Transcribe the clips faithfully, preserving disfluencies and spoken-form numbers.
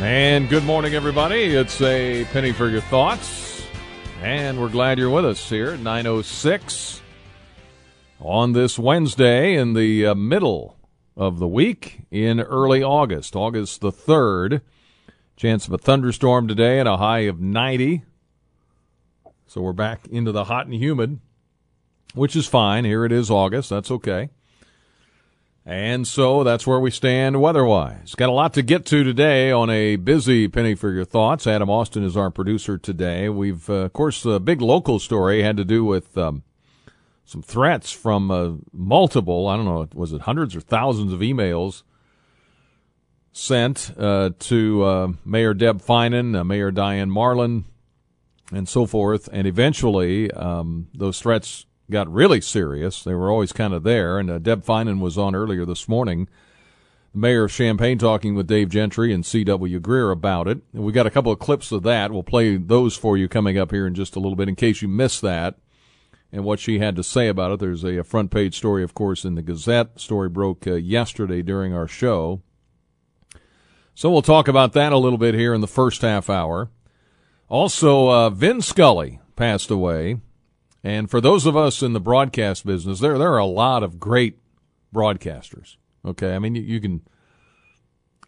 And good morning, everybody. It's a penny for your thoughts, and we're glad you're with us here at nine oh six on this Wednesday in the uh, middle of the week in early August, August the third. Chance of a thunderstorm today and a high of ninety. So we're back into the hot and humid, which is fine. Here it is August. That's okay. And so that's where we stand weather-wise. Got a lot to get to today on a busy Penny for Your Thoughts. Adam Austin is our producer today. We've, uh, of course, the big local story had to do with um, some threats from uh, multiple, I don't know, was it hundreds or thousands of emails sent uh, to uh, Mayor Deb Feinen, uh, Mayor Diane Marlin, and so forth. And eventually um, those threats got really serious. They were always kind of there. And uh, Deb Feinen was on earlier this morning, the mayor of Champaign, talking with Dave Gentry and C W Greer about it. And we got a couple of clips of that. We'll play those for you coming up here in just a little bit in case you missed that and what she had to say about it. There's a, a front page story, of course, in the Gazette. Story broke uh, yesterday during our show. So we'll talk about that a little bit here in the first half hour. Also, uh, Vin Scully passed away. And for those of us in the broadcast business, there there are a lot of great broadcasters. Okay, I mean, you, you can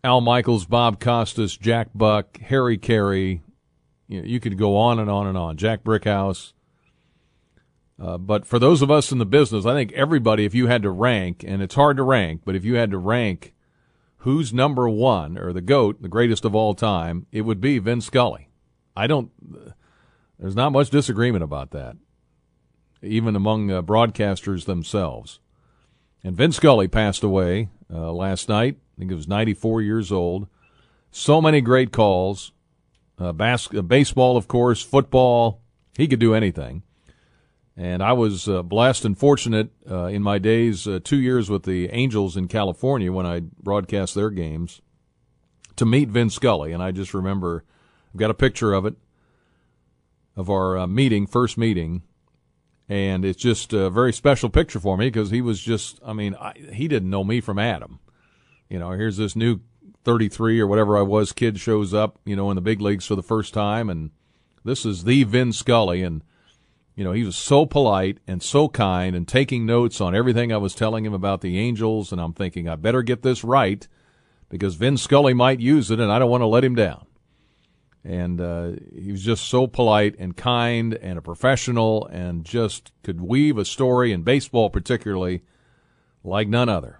Al Michaels, Bob Costas, Jack Buck, Harry Carey. You know, you could go on and on and on. Jack Brickhouse. Uh, but for those of us in the business, I think everybody, if you had to rank, and it's hard to rank, but if you had to rank who's number one or the GOAT, the greatest of all time, it would be Vin Scully. I don't. There's not much disagreement about that, even among uh, broadcasters themselves. And Vin Scully passed away uh, last night. I think he was ninety-four years old. So many great calls. Uh, bas- baseball, of course, football. He could do anything. And I was uh, blessed and fortunate uh, in my days, uh, two years with the Angels in California when I broadcast their games, to meet Vin Scully. And I just remember, I've got a picture of it, of our uh, meeting, first meeting. And it's just a very special picture for me because he was just, I mean, I, he didn't know me from Adam. You know, here's this new thirty-three or whatever I was kid shows up, you know, in the big leagues for the first time. And this is the Vin Scully. And, you know, he was so polite and so kind and taking notes on everything I was telling him about the Angels. And I'm thinking, I better get this right because Vin Scully might use it and I don't want to let him down. And uh, he was just so polite and kind and a professional and just could weave a story in baseball particularly like none other.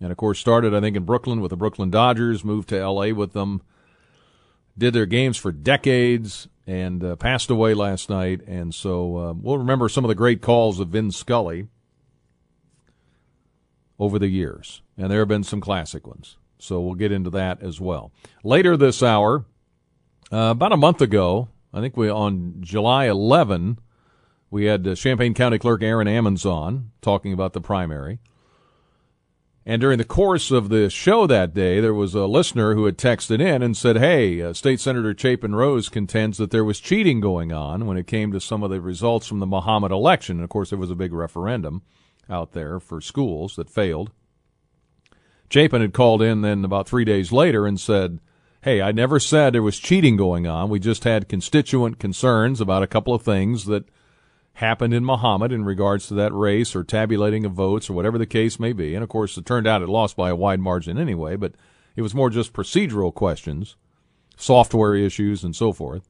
And, of course, started, I think, in Brooklyn with the Brooklyn Dodgers, moved to L A with them, did their games for decades, and uh, passed away last night. And so uh, we'll remember some of the great calls of Vin Scully over the years. And there have been some classic ones. So we'll get into that as well. Later this hour, Uh, about a month ago, I think we on July eleventh, we had uh, Champaign County Clerk Aaron Ammons on talking about the primary. And during the course of the show that day, there was a listener who had texted in and said, hey, uh, State Senator Chapin Rose contends that there was cheating going on when it came to some of the results from the Mahomet election. And, of course, there was a big referendum out there for schools that failed. Chapin had called in then about three days later and said, hey, I never said there was cheating going on. We just had constituent concerns about a couple of things that happened in Mahomet in regards to that race or tabulating of votes or whatever the case may be. And, of course, it turned out it lost by a wide margin anyway, but it was more just procedural questions, software issues and so forth.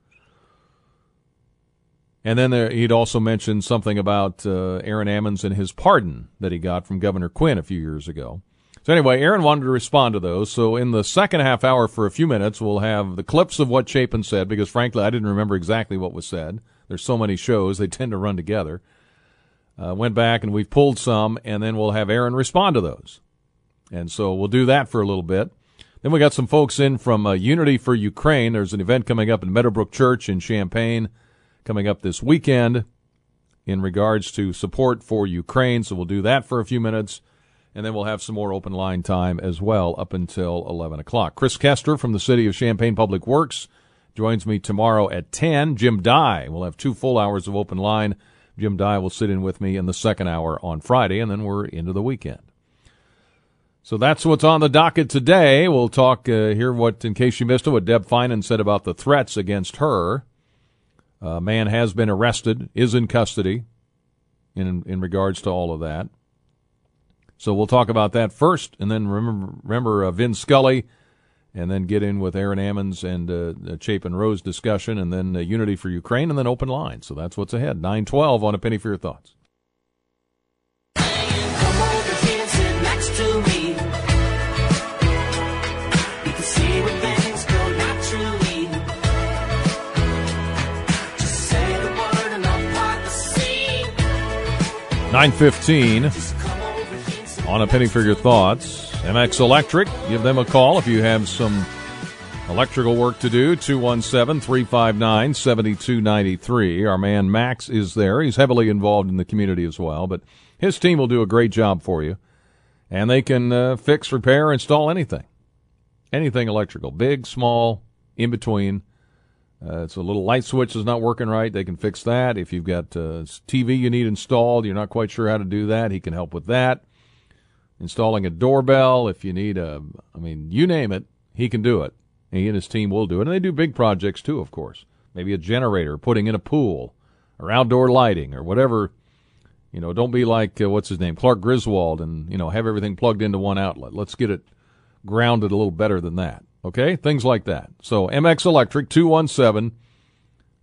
And then there, he'd also mentioned something about uh, Aaron Ammons and his pardon that he got from Governor Quinn a few years ago. So anyway, Aaron wanted to respond to those. So in the second half hour for a few minutes, we'll have the clips of what Chapin said, because frankly, I didn't remember exactly what was said. There's so many shows, they tend to run together. Uh, went back and we've pulled some, and then we'll have Aaron respond to those. And so we'll do that for a little bit. Then we got some folks in from uh, Unity for Ukraine. There's an event coming up in Meadowbrook Church in Champaign coming up this weekend in regards to support for Ukraine. So we'll do that for a few minutes, and then we'll have some more open line time as well up until eleven o'clock. Chris Kester from the City of Champaign Public Works joins me tomorrow at ten. Jim Dye will have two full hours of open line. Jim Dye will sit in with me in the second hour on Friday, and then we're into the weekend. So that's what's on the docket today. We'll talk, uh, hear what, in case you missed it, what Deb Feinen said about the threats against her. A uh, man has been arrested, is in custody in in regards to all of that. So we'll talk about that first, and then remember, remember uh, Vin Scully, and then get in with Aaron Ammons and uh, Chapin Rose discussion, and then uh, Unity for Ukraine, and then open line. So that's what's ahead. nine twelve on A Penny for Your Thoughts. nine fifteen on A Penny for Your Thoughts. M X Electric, give them a call if you have some electrical work to do, two one seven, three five nine, seven two nine three. Our man Max is there. He's heavily involved in the community as well, but his team will do a great job for you. And they can uh, fix, repair, install anything, anything electrical, big, small, in between. Uh, it's a little light switch that's not working right. They can fix that. If you've got uh, T V you need installed, you're not quite sure how to do that, he can help with that. Installing a doorbell, if you need a, I mean, you name it, he can do it. He and his team will do it. And they do big projects too, of course. Maybe a generator, putting in a pool, or outdoor lighting, or whatever. You know, don't be like, uh, what's his name, Clark Griswold, and, you know, have everything plugged into one outlet. Let's get it grounded a little better than that. Okay, things like that. So M X Electric, two one seven,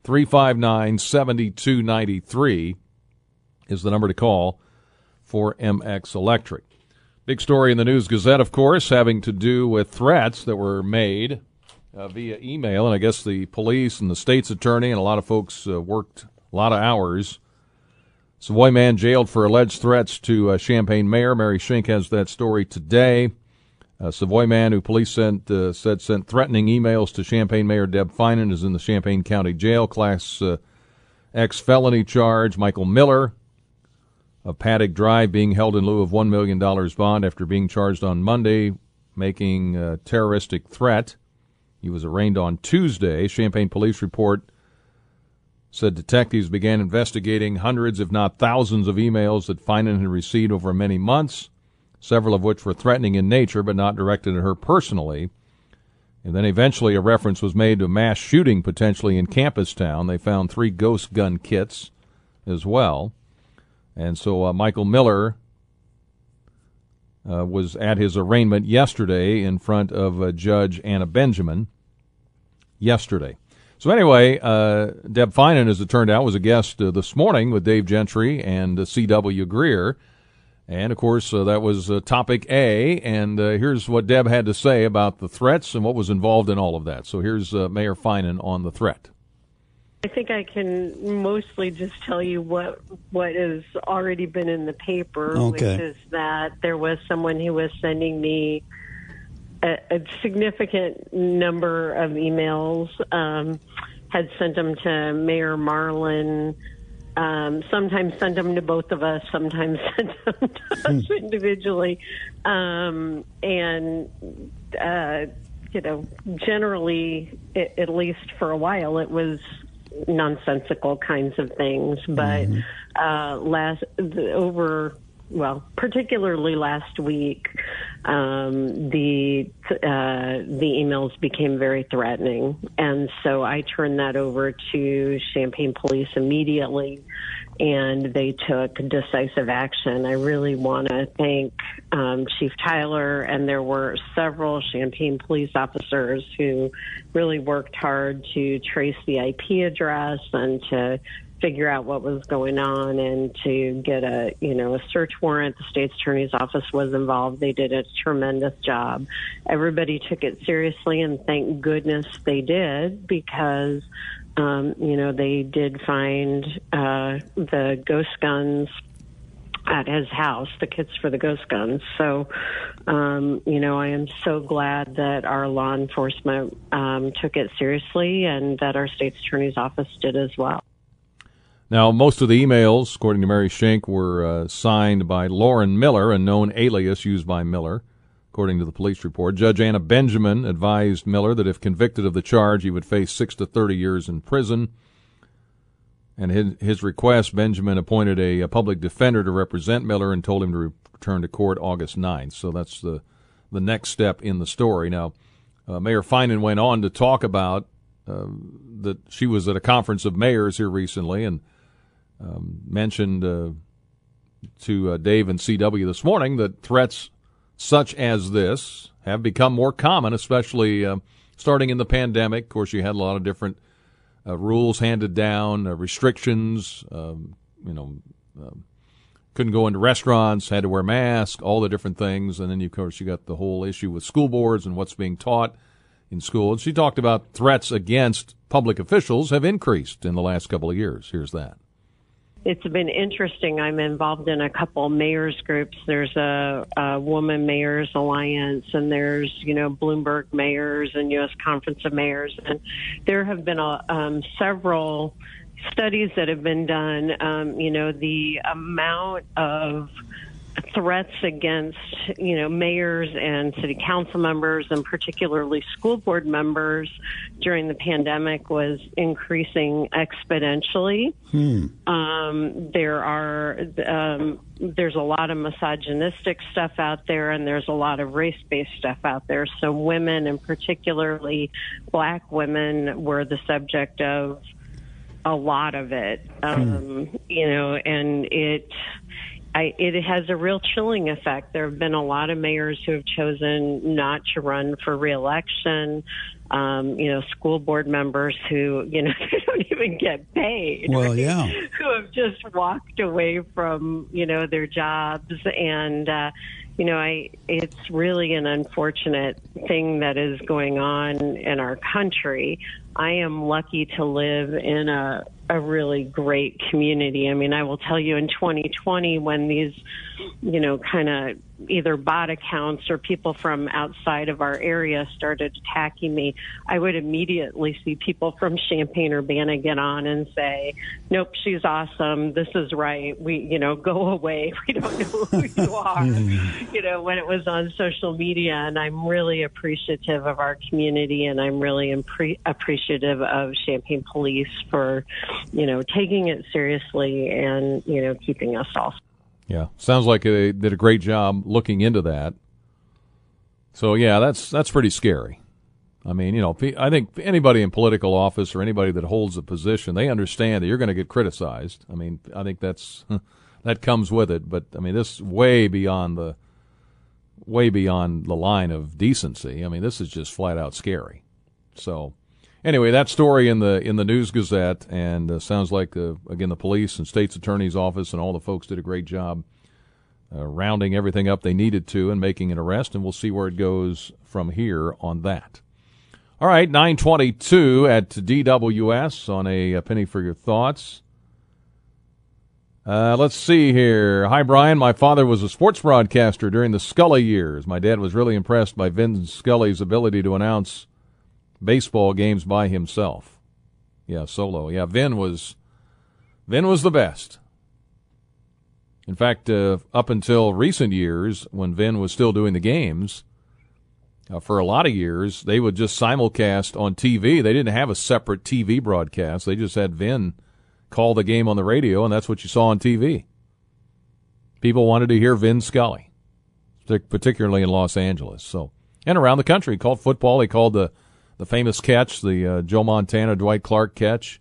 three five nine, seven two nine three is the number to call for M X Electric. Big story in the News Gazette, of course, having to do with threats that were made uh, via email. And I guess the police and the state's attorney and a lot of folks uh, worked a lot of hours. Savoy man jailed for alleged threats to uh, Champaign Mayor. Mary Schenck has that story today. A Savoy man who police sent, uh, said sent threatening emails to Champaign Mayor Deb Feinen is in the Champaign County Jail. Class uh, X felony charge. Michael Miller of Paddock Drive being held in lieu of one million dollars bond after being charged on Monday, making a terroristic threat. He was arraigned on Tuesday. Champaign police report said detectives began investigating hundreds, if not thousands, of emails that Feinen had received over many months, several of which were threatening in nature but not directed at her personally. And then eventually a reference was made to a mass shooting potentially in Campus Town. They found three ghost gun kits as well. And so uh, Michael Miller uh, was at his arraignment yesterday in front of uh, Judge Anna Benjamin yesterday. So anyway, uh, Deb Feinen, as it turned out, was a guest uh, this morning with Dave Gentry and uh, C W Greer. And, of course, uh, that was uh, topic A, and uh, here's what Deb had to say about the threats and what was involved in all of that. So here's uh, Mayor Feinen on the threat. I think I can mostly just tell you what what has already been in the paper, okay, which is that there was someone who was sending me a, a significant number of emails, um, had sent them to Mayor Marlin, Um, sometimes sent them to both of us, sometimes sent them to us individually. Um, and, uh, you know, generally, it, at least for a while, it was nonsensical kinds of things. But mm-hmm. uh, last the, over, well, particularly last week, um, the uh, the emails became very threatening, and so I turned that over to Champaign Police immediately, and they took decisive action. I really want to thank um, Chief Tyler, and there were several Champaign police officers who really worked hard to trace the I P address and to figure out what was going on and to get a, you know, a search warrant. The state's attorney's office was involved. They did a tremendous job. Everybody took it seriously, and thank goodness they did, because, um, you know, they did find uh, the ghost guns at his house, the kids for the ghost guns. So, um, you know, I am so glad that our law enforcement um, took it seriously and that our state's attorney's office did as well. Now, most of the emails, according to Mary Schenck, were uh, signed by Lauren Miller, a known alias used by Miller, according to the police report. Judge Anna Benjamin advised Miller that if convicted of the charge, he would face six to thirty years in prison. And his, his request, Benjamin appointed a, a public defender to represent Miller and told him to return to court August ninth. So that's the, the next step in the story. Now, uh, Mayor Feinen went on to talk about uh, that she was at a conference of mayors here recently and um, mentioned uh, to uh, Dave and C W this morning that threats such as this have become more common, especially uh, starting in the pandemic. Of course, you had a lot of different Uh, rules handed down, uh, restrictions, um, you know, um, couldn't go into restaurants, had to wear masks, all the different things. And then, you, of course, you got the whole issue with school boards and what's being taught in school. And she talked about threats against public officials have increased in the last couple of years. Here's that. It's been interesting. I'm involved in a couple mayors groups. There's a, a Woman Mayors Alliance, and there's, you know, Bloomberg Mayors and U S Conference of Mayors. And there have been a, um, several studies that have been done. Um, you know, the amount of threats against, you know, mayors and city council members and particularly school board members during the pandemic was increasing exponentially. Hmm. Um, there are, um, there's a lot of misogynistic stuff out there and there's a lot of race-based stuff out there. So women and particularly black women were the subject of a lot of it. Um, hmm. You know, and it, I, it has a real chilling effect. There have been a lot of mayors who have chosen not to run for reelection. Um, you know, school board members who, you know, they don't even get paid. Well, right? Yeah. Who have just walked away from, you know, their jobs. And, uh, you know, I, it's really an unfortunate thing that is going on in our country. I am lucky to live in a, a really great community. I mean, I will tell you in twenty twenty when these, you know, kind of either bot accounts or people from outside of our area started attacking me, I would immediately see people from Champaign Urbana get on and say, nope, she's awesome. This is right. We, you know, go away. We don't know who you are, you know, when it was on social media. And I'm really appreciative of our community. And I'm really impre- appreciative of Champaign Police for, you know, taking it seriously and, you know, keeping us all. Yeah, sounds like they did a great job looking into that. So, yeah, that's that's pretty scary. I mean, you know, I think anybody in political office or anybody that holds a position, they understand that you're going to get criticized. I mean, I think that's that comes with it. But, I mean, this is way beyond the, way beyond the line of decency. I mean, this is just flat-out scary. So, anyway, that story in the in the News Gazette, and uh, sounds like, uh, again, the police and state's attorney's office and all the folks did a great job uh, rounding everything up they needed to and making an arrest, and we'll see where it goes from here on that. All right, nine twenty-two at D W S on a, a penny for your thoughts. Uh, let's see here. Hi, Brian. My father was a sports broadcaster during the Scully years. My dad was really impressed by Vin Scully's ability to announce baseball games by himself. Yeah, solo. Yeah, Vin was Vin was the best. In fact, uh, up until recent years, when Vin was still doing the games, uh, for a lot of years, they would just simulcast on T V. They didn't have a separate T V broadcast. They just had Vin call the game on the radio, and that's what you saw on T V. People wanted to hear Vin Scully, particularly in Los Angeles. So, and around the country. He called football. He called the The famous catch, the uh, Joe Montana, Dwight Clark catch,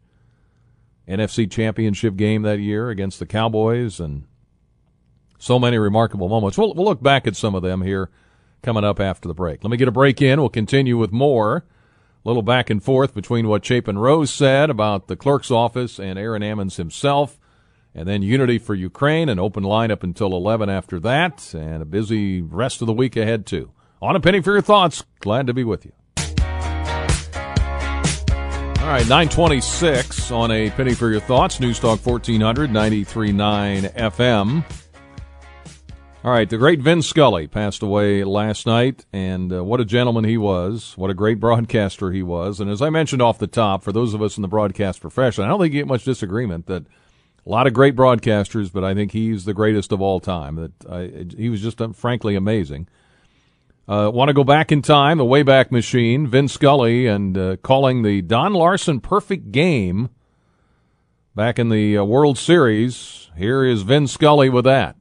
N F C Championship game that year against the Cowboys, and so many remarkable moments. We'll, we'll look back at some of them here coming up after the break. Let me get a break in. We'll continue with more, a little back and forth between what Chapin Rose said about the clerk's office and Aaron Ammons himself, and then Unity for Ukraine, an open line up until eleven after that, and a busy rest of the week ahead, too. On a penny for your thoughts. Glad to be with you. All right, nine twenty-six on a penny for your thoughts. News Talk fourteen hundred, ninety-three point nine F M. All right, the great Vin Scully passed away last night, and uh, what a gentleman he was. What a great broadcaster he was. And as I mentioned off the top, for those of us in the broadcast profession, I don't think you get much disagreement that a lot of great broadcasters, but I think he's the greatest of all time. That I, he was just uh, frankly amazing. Uh, want to go back in time, the Wayback Machine, Vin Scully, and uh, calling the Don Larsen perfect game back in the uh, World Series. Here is Vin Scully with that.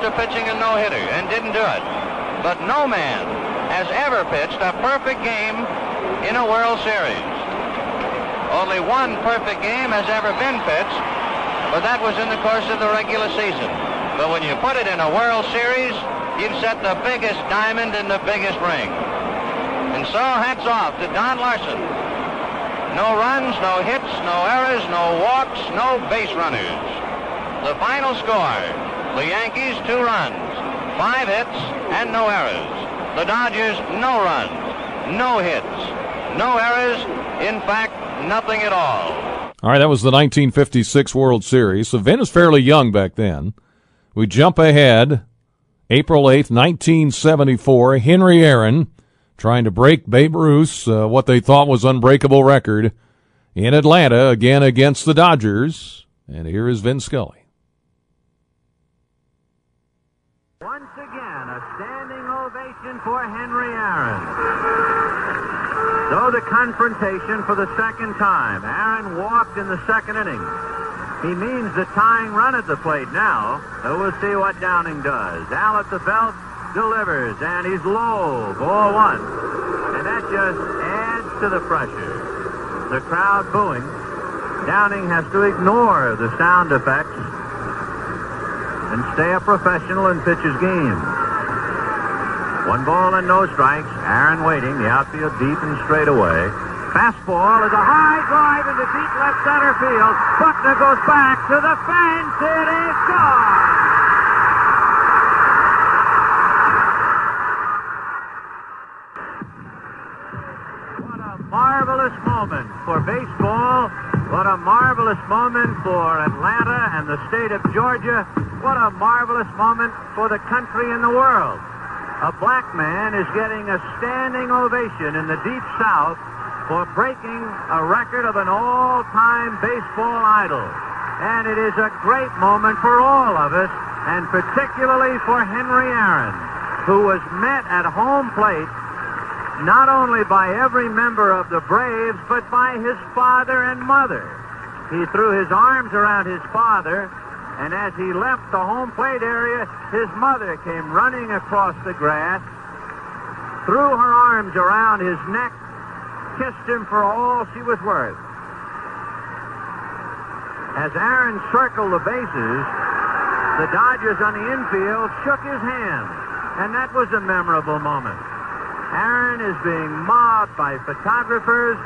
The biggest diamond in the biggest ring. And so hats off to Don Larsen. No runs, no hits, no errors, no walks, no base runners. The final score, the Yankees two runs, five hits, and no errors. The Dodgers no runs, no hits, no errors, in fact, nothing at all. All right, that was the nineteen fifty-six World Series. So Vin is fairly young back then. We jump ahead. April eighth, nineteen seventy-four, Henry Aaron trying to break Babe Ruth's, uh, what they thought was unbreakable record in Atlanta, again against the Dodgers. And here is Vin Scully. Once again, a standing ovation for Henry Aaron. So the confrontation for the second time. Aaron walked in the second inning. He means the tying run at the plate now, so we'll see what Downing does. Al at the belt delivers, and he's low, ball one. And that just adds to the pressure. The crowd booing. Downing has to ignore the sound effects and stay a professional and pitch his game. One ball and no strikes. Aaron waiting, the outfield deep and straight away. Fastball is a high drive into deep left center field. Buckner goes back to the fence. It is gone. What a marvelous moment for baseball. What a marvelous moment for Atlanta and the state of Georgia. What a marvelous moment for the country and the world. A black man is getting a standing ovation in the deep South for breaking a record of an all-time baseball idol. And it is a great moment for all of us, and particularly for Henry Aaron, who was met at home plate not only by every member of the Braves, but by his father and mother. He threw his arms around his father, and as he left the home plate area, his mother came running across the grass, threw her arms around his neck, kissed him for all she was worth. As Aaron circled the bases, the Dodgers on the infield shook his hand, and that was a memorable moment. Aaron is being mobbed by photographers.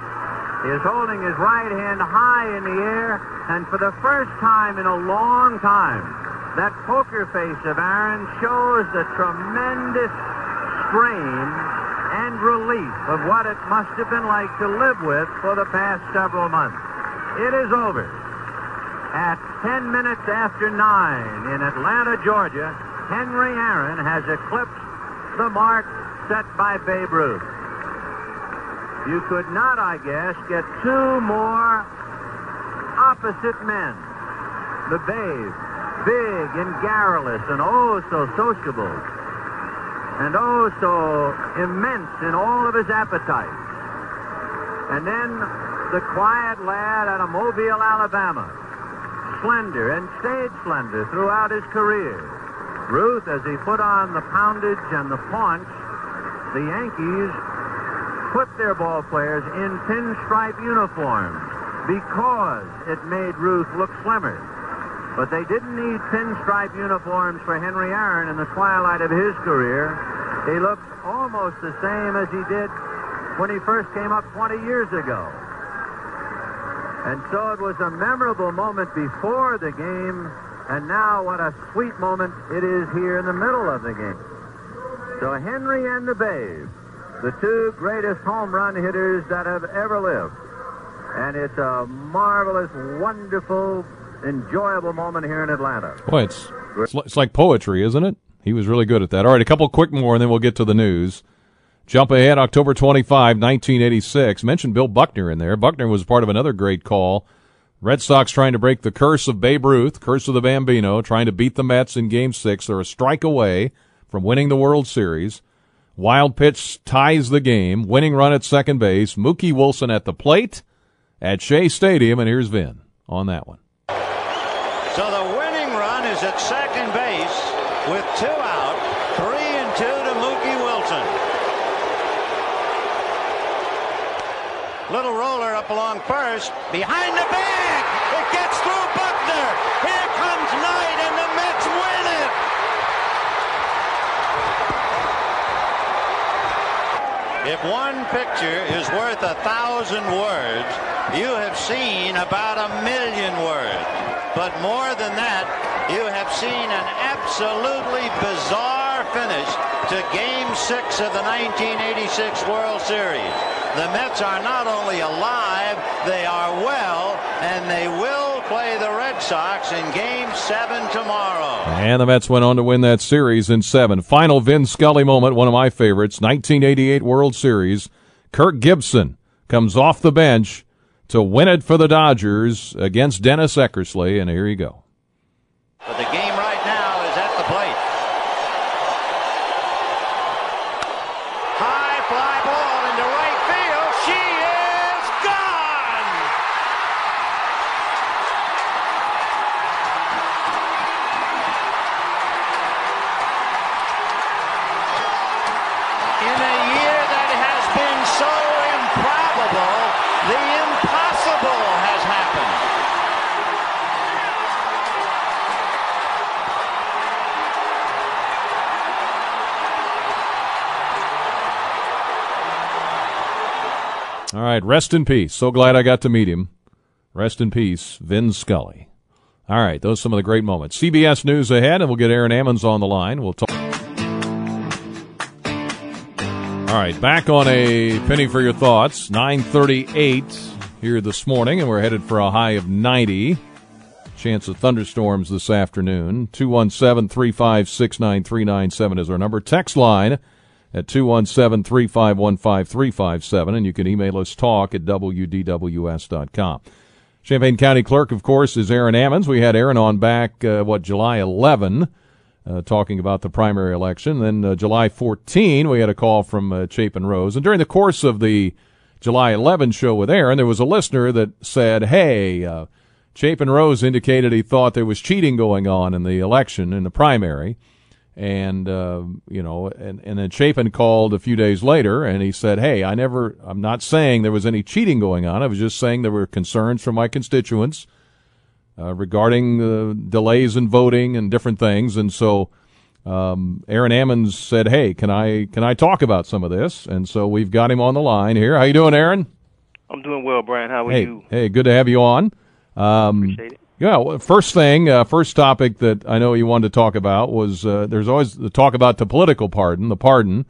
He is holding his right hand high in the air, and for the first time in a long time, that poker face of Aaron shows the tremendous strain and relief of what it must have been like to live with for the past several months. It is over. At ten minutes after nine in Atlanta, Georgia, Henry Aaron has eclipsed the mark set by Babe Ruth. You could not, I guess, get two more opposite men. The Babe, big and garrulous and oh so sociable, and oh so immense in all of his appetites. And then the quiet lad out of Mobile, Alabama, slender and stayed slender throughout his career. Ruth, as he put on the poundage and the paunch, the Yankees put their ball players in pinstripe uniforms because it made Ruth look slimmer. But they didn't need pinstripe uniforms for Henry Aaron in the twilight of his career. He looked almost the same as he did when he first came up twenty years ago. And so it was a memorable moment before the game, and now what a sweet moment it is here in the middle of the game. So Henry and the Babe, the two greatest home run hitters that have ever lived. And it's a marvelous, wonderful, enjoyable moment here in Atlanta. Boy, it's, it's like poetry, isn't it? He was really good at that. All right, a couple quick more, and then we'll get to the news. Jump ahead, October twenty-fifth, nineteen eighty-six. Mentioned Bill Buckner in there. Buckner was part of another great call. Red Sox trying to break the curse of Babe Ruth, curse of the Bambino, trying to beat the Mets in Game six. They're a strike away from winning the World Series. Wild pitch ties the game. Winning run at second base. Mookie Wilson at the plate at Shea Stadium. And here's Vin on that one. So the winning run is at second base with two out, three and two to Mookie Wilson. Little roller up along first, behind the bag, it gets through Buckner, here comes Knight, and the Mets win it! If one picture is worth a thousand words, you have seen about a million words. But more than that, you have seen an absolutely bizarre finish to Game six of the nineteen eighty-six World Series. The Mets are not only alive, they are well, and they will play the Red Sox in Game seven tomorrow. And the Mets went on to win that series in seven. Final Vin Scully moment, one of my favorites, nineteen eighty-eight World Series. Kirk Gibson comes off the bench to win it for the Dodgers against Dennis Eckersley, and here you go. But the game right now is at the plate. High fly ball into right field. She is gone! In a year that has been so improbable, the impossible has happened. All right, rest in peace. So glad I got to meet him. Rest in peace, Vin Scully. All right, those are some of the great moments. C B S News ahead, and we'll get Aaron Ammons on the line. We'll talk. All right, back on A Penny for Your Thoughts, nine thirty-eight here this morning, and we're headed for a high of ninety. Chance of thunderstorms this afternoon. two one seven, three five six, nine three nine seven is our number. Text line at two one seven, three five one, five three five seven, and you can email us, talk at W D W S dot com. Champaign County Clerk, of course, is Aaron Ammons. We had Aaron on back, uh, what, July eleventh, uh, talking about the primary election. Then uh, July fourteenth, we had a call from uh, Chapin Rose. And during the course of the July eleventh show with Aaron, there was a listener that said, hey, uh, Chapin Rose indicated he thought there was cheating going on in the election, in the primary. And, uh, you know, and, and then Chapin called a few days later and he said, hey, I never, I'm not saying there was any cheating going on. I was just saying there were concerns from my constituents, uh, regarding the delays in voting and different things. And so, um, Aaron Ammons said, hey, can I, can I talk about some of this? And so we've got him on the line here. How you doing, Aaron? I'm doing well, Brian. How are hey, you? Hey, good to have you on. Um, Appreciate it. Yeah, well, first thing, uh, first topic that I know you wanted to talk about was uh, there's always the talk about the political pardon, the pardon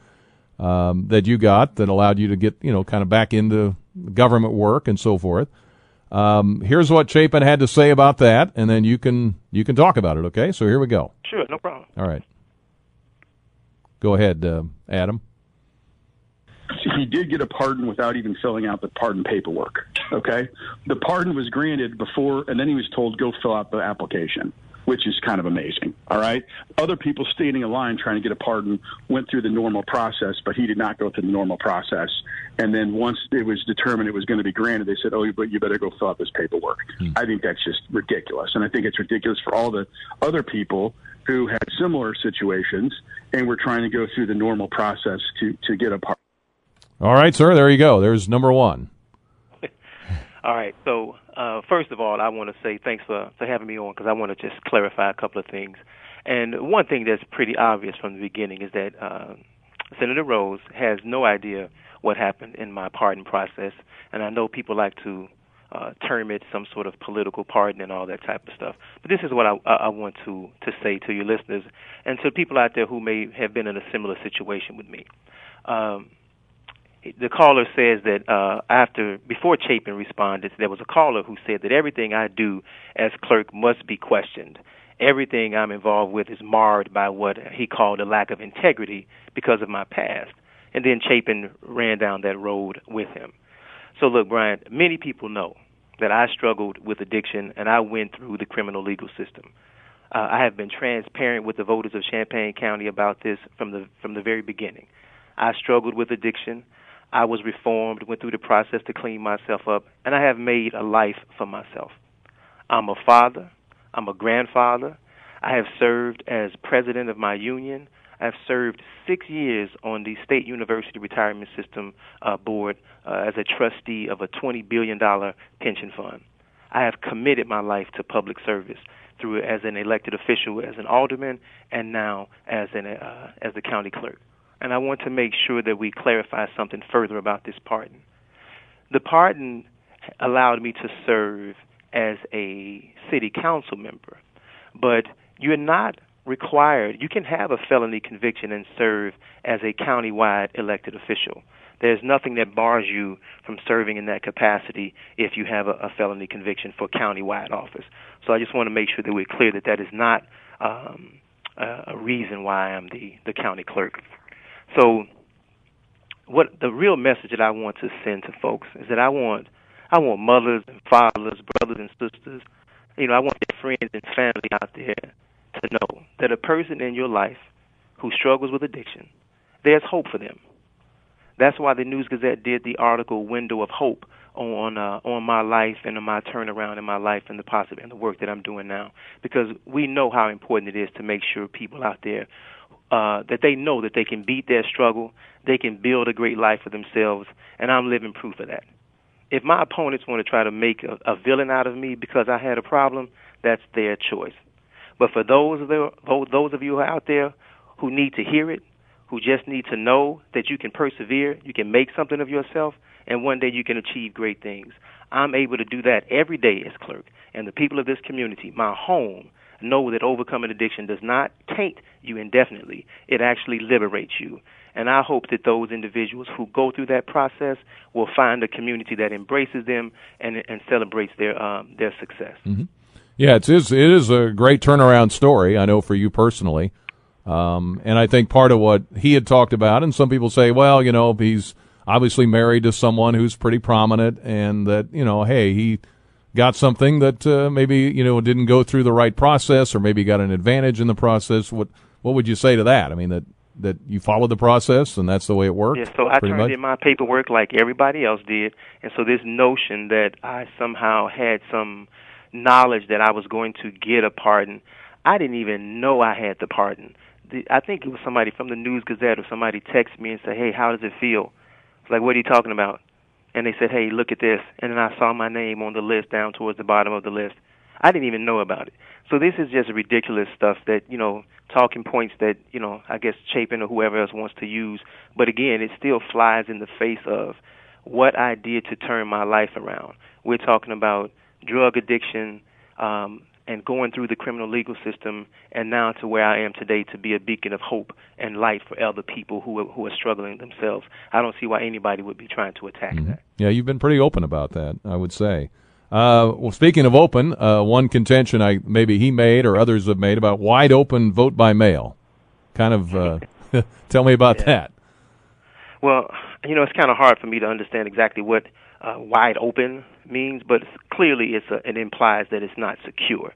um, that you got that allowed you to get, you know, kind of back into government work and so forth. Um, here's what Chapin had to say about that, and then you can you can talk about it, okay? So here we go. Sure, no problem. All right. Go ahead, uh, Adam. he did get a pardon without even filling out the pardon paperwork, okay? The pardon was granted before, and then he was told, go fill out the application, which is kind of amazing, all right? Other people standing in line trying to get a pardon went through the normal process, but he did not go through the normal process. And then once it was determined it was going to be granted, they said, oh, but you better go fill out this paperwork. Hmm. I think that's just ridiculous. And I think it's ridiculous for all the other people who had similar situations and were trying to go through the normal process to, to get a pardon. All right, sir, there you go. There's number one. All right, so uh, first of all, I want to say thanks for, for having me on, because I want to just clarify a couple of things. And one thing that's pretty obvious from the beginning is that uh, Senator Rose has no idea what happened in my pardon process, and I know people like to uh, term it some sort of political pardon and all that type of stuff. But this is what I, I want to, to say to your listeners and to people out there who may have been in a similar situation with me. Um The caller says that uh, after, before Chapin responded, there was a caller who said that everything I do as clerk must be questioned. Everything I'm involved with is marred by what he called a lack of integrity because of my past. And then Chapin ran down that road with him. So look, Brian, many people know that I struggled with addiction and I went through the criminal legal system. Uh, I have been transparent with the voters of Champaign County about this from the from the very beginning. I struggled with addiction. I was reformed, went through the process to clean myself up, and I have made a life for myself. I'm a father. I'm a grandfather. I have served as president of my union. I have served six years on the State University Retirement System uh, Board uh, as a trustee of a twenty billion dollars pension fund. I have committed my life to public service through as an elected official, as an alderman, and now as, an, uh, as the county clerk. And I want to make sure that we clarify something further about this pardon. The pardon allowed me to serve as a city council member, but you're not required. You can have a felony conviction and serve as a countywide elected official. There's nothing that bars you from serving in that capacity if you have a, a felony conviction for countywide office. So I just want to make sure that we're clear that that is not um, a, a reason why I'm the, the county clerk. So what the real message that I want to send to folks is that I want I want mothers and fathers, brothers and sisters, you know, I want their friends and family out there to know that a person in your life who struggles with addiction, there's hope for them. That's why the News Gazette did the article Window of Hope on uh, on my life and on my turnaround in my life and the positive and the work that I'm doing now, because we know how important it is to make sure people out there Uh, that they know that they can beat their struggle, they can build a great life for themselves, and I'm living proof of that. If my opponents want to try to make a, a villain out of me because I had a problem, that's their choice. But for those of, the, those of you out there who need to hear it, who just need to know that you can persevere, you can make something of yourself, and one day you can achieve great things. I'm able to do that every day as clerk, and the people of this community, my home, know that overcoming addiction does not taint you indefinitely. It actually liberates you. And I hope that those individuals who go through that process will find a community that embraces them and and celebrates their um, their success. Mm-hmm. Yeah, it is it is a great turnaround story, I know, for you personally. Um, and I think part of what he had talked about, and some people say, well, you know, he's obviously married to someone who's pretty prominent and that, you know, hey, he got something that uh, maybe, you know, didn't go through the right process or maybe got an advantage in the process. What what would you say to that? I mean, that, that you followed the process and that's the way it worked? Yeah, so I turned much in my paperwork like everybody else did. And so this notion that I somehow had some knowledge that I was going to get a pardon, I didn't even know I had the pardon. The, I think it was somebody from the News Gazette or somebody texted me and said, hey, how does it feel? I was like, what are you talking about? And they said, hey, look at this. And then I saw my name on the list down towards the bottom of the list. I didn't even know about it. So this is just ridiculous stuff that, you know, talking points that, you know, I guess Chapin or whoever else wants to use. But, again, it still flies in the face of what I did to turn my life around. We're talking about drug addiction um, and going through the criminal legal system and now to where I am today to be a beacon of hope and light for other people who are, who are struggling themselves. I don't see why anybody would be trying to attack mm-hmm. that. Yeah, you've been pretty open about that, I would say. Uh, well, speaking of open, uh, one contention I maybe he made or others have made about wide open vote by mail. Kind of uh, tell me about yeah. that. Well, you know, it's kind of hard for me to understand exactly what uh, wide open means, but it's, clearly it's a, it implies that it's not secure.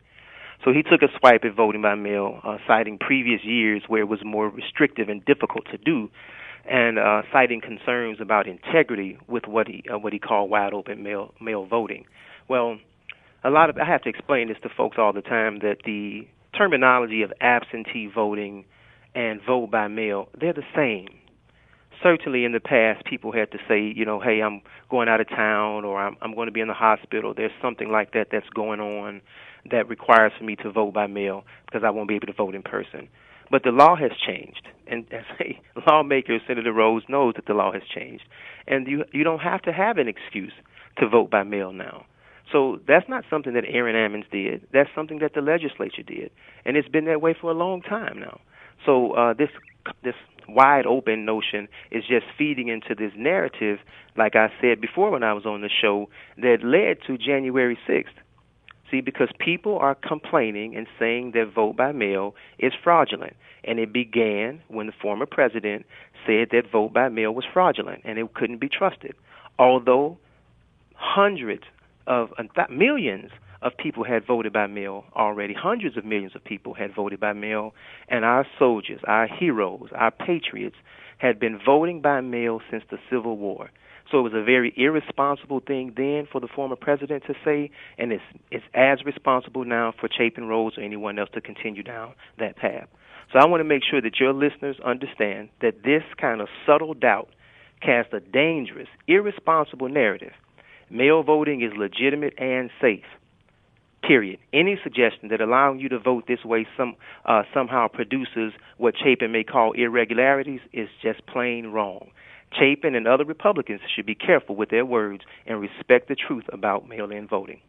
So he took a swipe at voting by mail, uh, citing previous years where it was more restrictive and difficult to do, and uh, citing concerns about integrity with what he uh, what he called wide open mail mail voting. Well, a lot of I have to explain this to folks all the time that the terminology of absentee voting and vote by mail, they're the same. Certainly in the past, people had to say, you know, hey, I'm going out of town, or I'm, I'm going to be in the hospital. There's something like that that's going on that requires for me to vote by mail because I won't be able to vote in person. But the law has changed, and as a lawmaker, Senator Rose knows that the law has changed, and you you don't have to have an excuse to vote by mail now. So that's not something that Aaron Ammons did. That's something that the legislature did, and it's been that way for a long time now. So uh, this this wide open notion is just feeding into this narrative, like I said before when I was on the show, that led to January sixth. See, because people are complaining and saying that vote by mail is fraudulent. And it began when the former president said that vote by mail was fraudulent and it couldn't be trusted. Although hundreds of millions of people had voted by mail already, hundreds of millions of people had voted by mail, and our soldiers, our heroes, our patriots had been voting by mail since the Civil War. So it was a very irresponsible thing then for the former president to say, and it's it's as responsible now for Chapin Rose or anyone else to continue down that path. So I want to make sure that your listeners understand that this kind of subtle doubt casts a dangerous, irresponsible narrative. Mail voting is legitimate and safe, period. Any suggestion that allowing you to vote this way some uh, somehow produces what Chapin may call irregularities is just plain wrong. Chapin and other Republicans should be careful with their words and respect the truth about mail-in voting.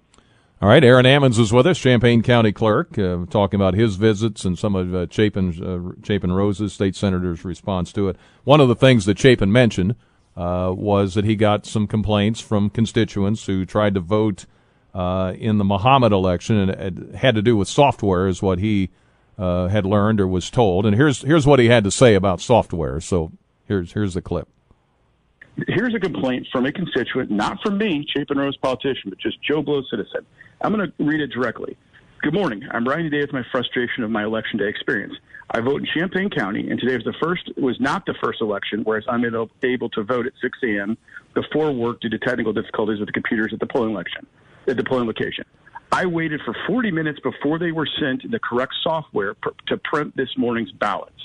All right, Aaron Ammons was with us, Champaign County Clerk, uh, talking about his visits and some of uh, Chapin's, uh, Chapin Rose's, state senator's response to it. One of the things that Chapin mentioned uh, was that he got some complaints from constituents who tried to vote uh, in the Mahomet election, and it had to do with software is what he uh, had learned or was told. And here's here's what he had to say about software. So here's here's the clip. Here's a complaint from a constituent, not from me, Chapin Rose politician, but just Joe Blow citizen. I'm going to read it directly. Good morning. I'm writing today with my frustration of my election day experience. I vote in Champaign County, and today was the first, was not the first election, whereas I'm able to vote at six a.m. before work due to technical difficulties with the computers at the polling election, at the polling location. I waited for forty minutes before they were sent the correct software pr- to print this morning's ballots.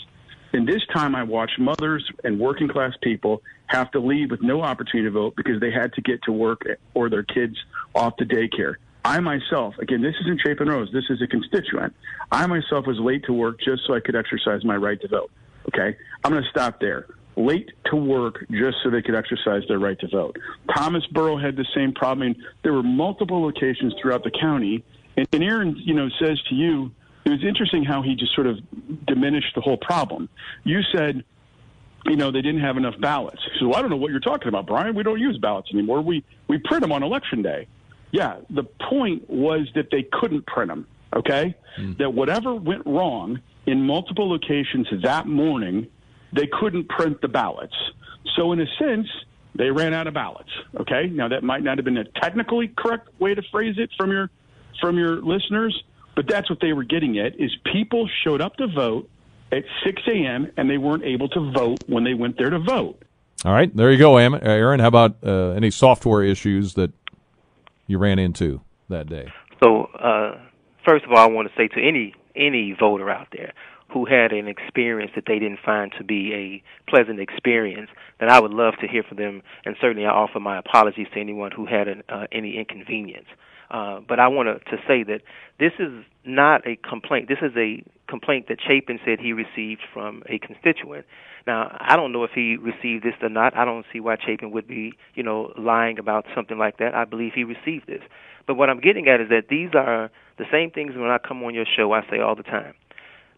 In this time, I watched mothers and working-class people have to leave with no opportunity to vote because they had to get to work or their kids off to daycare. I myself, again, this isn't Chapin Rose, this is a constituent. I myself was late to work just so I could exercise my right to vote, okay? I'm going to stop there. Late to work just so they could exercise their right to vote. Thomasboro had the same problem. I mean, there were multiple locations throughout the county, and Aaron, you know, says to you, it was interesting how he just sort of diminished the whole problem. You said, you know, they didn't have enough ballots. He said, well, I don't know what you're talking about, Brian. We don't use ballots anymore. We, we print them on election day. Yeah, the point was that they couldn't print them, okay? Mm. That whatever went wrong in multiple locations that morning, they couldn't print the ballots. So in a sense, they ran out of ballots, okay? Now, that might not have been a technically correct way to phrase it from your from your listeners, but that's what they were getting at, is people showed up to vote at six a.m., and they weren't able to vote when they went there to vote. All right. There you go, Aaron. How about uh, any software issues that you ran into that day? So, uh, first of all, I want to say to any any voter out there who had an experience that they didn't find to be a pleasant experience, that I would love to hear from them, and certainly I offer my apologies to anyone who had an, uh, any inconvenience. Uh, but I want to, to say that this is not a complaint. This is a complaint that Chapin said he received from a constituent. Now, I don't know if he received this or not. I don't see why Chapin would be, you know, lying about something like that. I believe he received this. But what I'm getting at is that these are the same things when I come on your show I say all the time.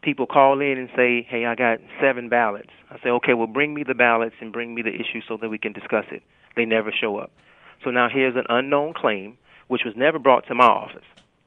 People call in and say, hey, I got seven ballots. I say, okay, well, bring me the ballots and bring me the issue so that we can discuss it. They never show up. So now here's an unknown claim, which was never brought to my office.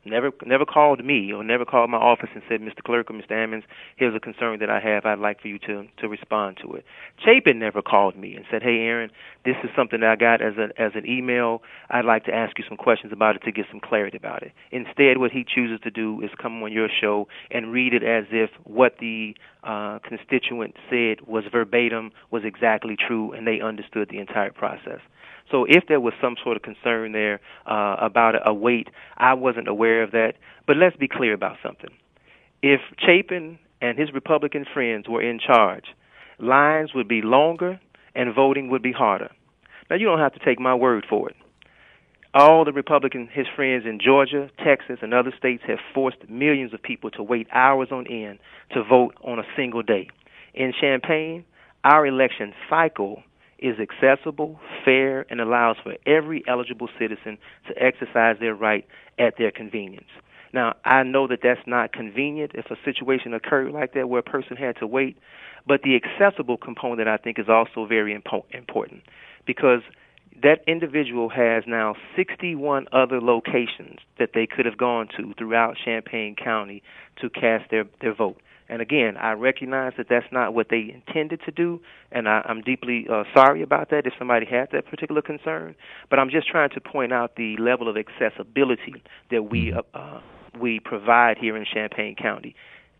Never never called me or never called my office and said, Mister Clerk or Mister Ammons, here's a concern that I have. I'd like for you to, to respond to it. Chapin never called me and said, hey, Aaron, this is something that I got as, a, as an email. I'd like to ask you some questions about it to get some clarity about it. Instead, what he chooses to do is come on your show and read it as if what the uh, constituent said was verbatim, was exactly true, and they understood the entire process. So if there was some sort of concern there uh, about a wait, I wasn't aware of that. But let's be clear about something. If Chapin and his Republican friends were in charge, lines would be longer and voting would be harder. Now, you don't have to take my word for it. All the Republican, his friends in Georgia, Texas, and other states have forced millions of people to wait hours on end to vote on a single day. In Champaign, our election cycle is accessible, fair, and allows for every eligible citizen to exercise their right at their convenience. Now, I know that that's not convenient if a situation occurred like that where a person had to wait, but the accessible component, I think, is also very impo- important because that individual has now sixty-one other locations that they could have gone to throughout Champaign County to cast their, their vote. And again, I recognize that that's not what they intended to do, and I, I'm deeply uh, sorry about that if somebody had that particular concern. But I'm just trying to point out the level of accessibility that we uh, we provide here in Champaign County.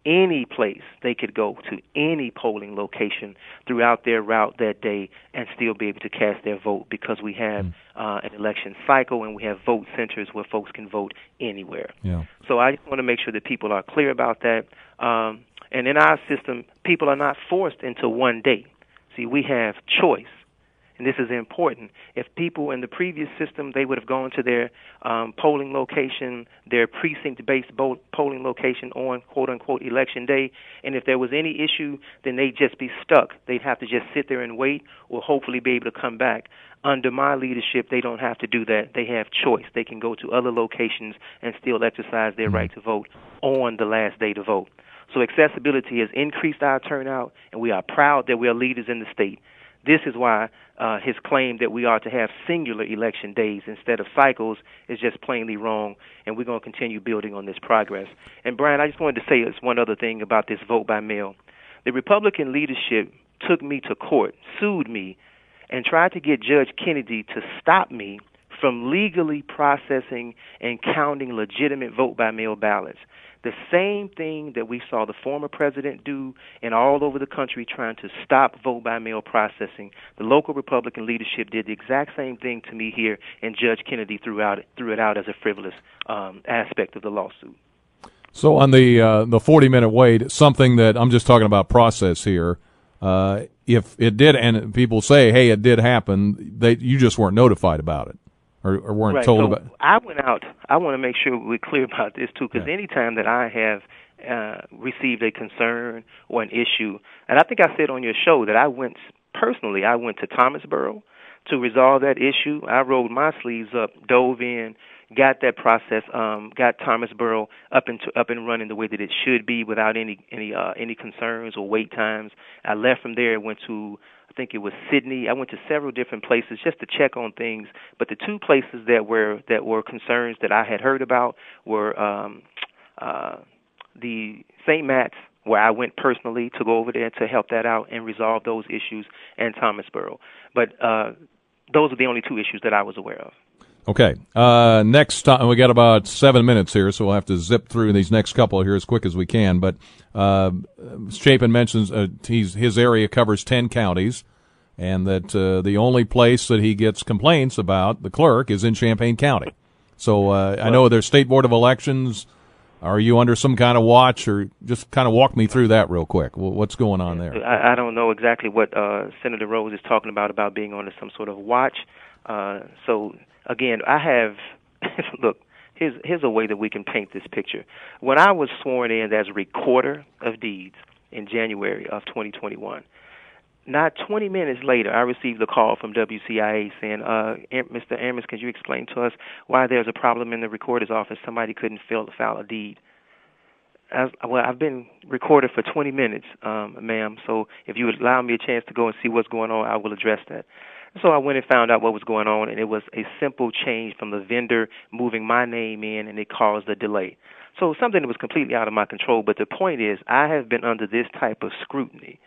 Any place they could go to, any polling location throughout their route that day and still be able to cast their vote because we have uh, an election cycle and we have vote centers where folks can vote anywhere. Yeah. So I just want to make sure that people are clear about that. Um, and in our system, people are not forced into one day. See, we have choice. And this is important. If people in the previous system, they would have gone to their um, polling location, their precinct-based bo- polling location on quote-unquote election day, and if there was any issue, then they'd just be stuck. They'd have to just sit there and wait or hopefully be able to come back. Under my leadership, they don't have to do that. They have choice. They can go to other locations and still exercise their mm-hmm. right to vote on the last day to vote. So accessibility has increased our turnout, and we are proud that we are leaders in the state. This is why uh, his claim that we ought to have singular election days instead of cycles is just plainly wrong, and we're going to continue building on this progress. And, Brian, I just wanted to say this one other thing about this vote by mail. The Republican leadership took me to court, sued me, and tried to get Judge Kennedy to stop me from legally processing and counting legitimate vote-by-mail ballots. The same thing that we saw the former president do and all over the country trying to stop vote-by-mail processing, the local Republican leadership did the exact same thing to me here, and Judge Kennedy threw out, threw it out as a frivolous um, aspect of the lawsuit. So on the uh, the forty-minute wait, something that I'm just talking about process here, uh, if it did, and people say, hey, it did happen, they you just weren't notified about it. Or, or weren't right. told so about. I went out. I want to make sure we're clear about this too, because yeah. any time that I have uh, received a concern or an issue, and I think I said on your show that I went personally. I went to Thomasboro to resolve that issue. I rolled my sleeves up, dove in, got that process, um, got Thomasboro up and to, up and running the way that it should be, without any any uh, any concerns or wait times. I left from there and went to. I think it was Sydney. I went to several different places just to check on things, but the two places that were that were concerns that I had heard about were um, uh, the Saint Matt's, where I went personally to go over there to help that out and resolve those issues, and Thomasboro. But uh, those are the only two issues that I was aware of. Okay. Uh, next time, we got about seven minutes here, so we'll have to zip through these next couple here as quick as we can. But uh, Chapin mentions uh, he's, his area covers ten counties, and that uh, the only place that he gets complaints about the clerk is in Champaign County. So uh, I know there's State Board of Elections. Are you under some kind of watch, or just kind of walk me through that real quick? What's going on there? I, I don't know exactly what uh, Senator Rose is talking about, about being under some sort of watch. Uh, so... Again, I have, look, here's, here's a way that we can paint this picture. When I was sworn in as recorder of deeds in January of twenty twenty-one, not twenty minutes later, I received a call from W C I A saying, uh, Mister Ammons, can you explain to us why there's a problem in the recorder's office? Somebody couldn't fill, file a deed. As, well, I've been recorded for twenty minutes, um, ma'am, so if you would allow me a chance to go and see what's going on, I will address that. And so I went and found out what was going on, and it was a simple change from the vendor moving my name in, and it caused a delay. So something that was completely out of my control, but the point is I have been under this type of scrutiny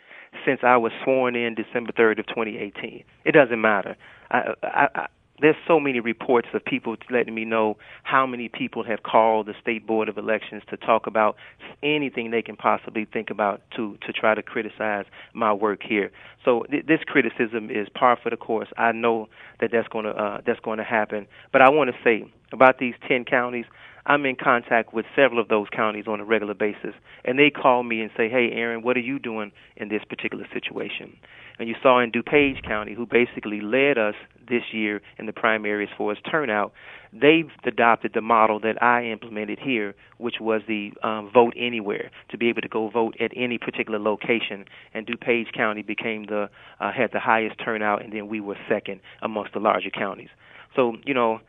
since I was sworn in December third of twenty eighteen. It doesn't matter. I, I, I, there's so many reports of people letting me know how many people have called the State Board of Elections to talk about anything they can possibly think about to, to try to criticize my work here. So th- this criticism is par for the course. I know that that's going to uh, that's going to happen. But I want to say about these ten counties, I'm in contact with several of those counties on a regular basis, and they call me and say, hey, Aaron, what are you doing in this particular situation? And you saw in DuPage County, who basically led us this year in the primary as far as turnout, they've adopted the model that I implemented here, which was the um, vote anywhere, to be able to go vote at any particular location. And DuPage County became the uh, had the highest turnout, and then we were second amongst the larger counties. So, you know,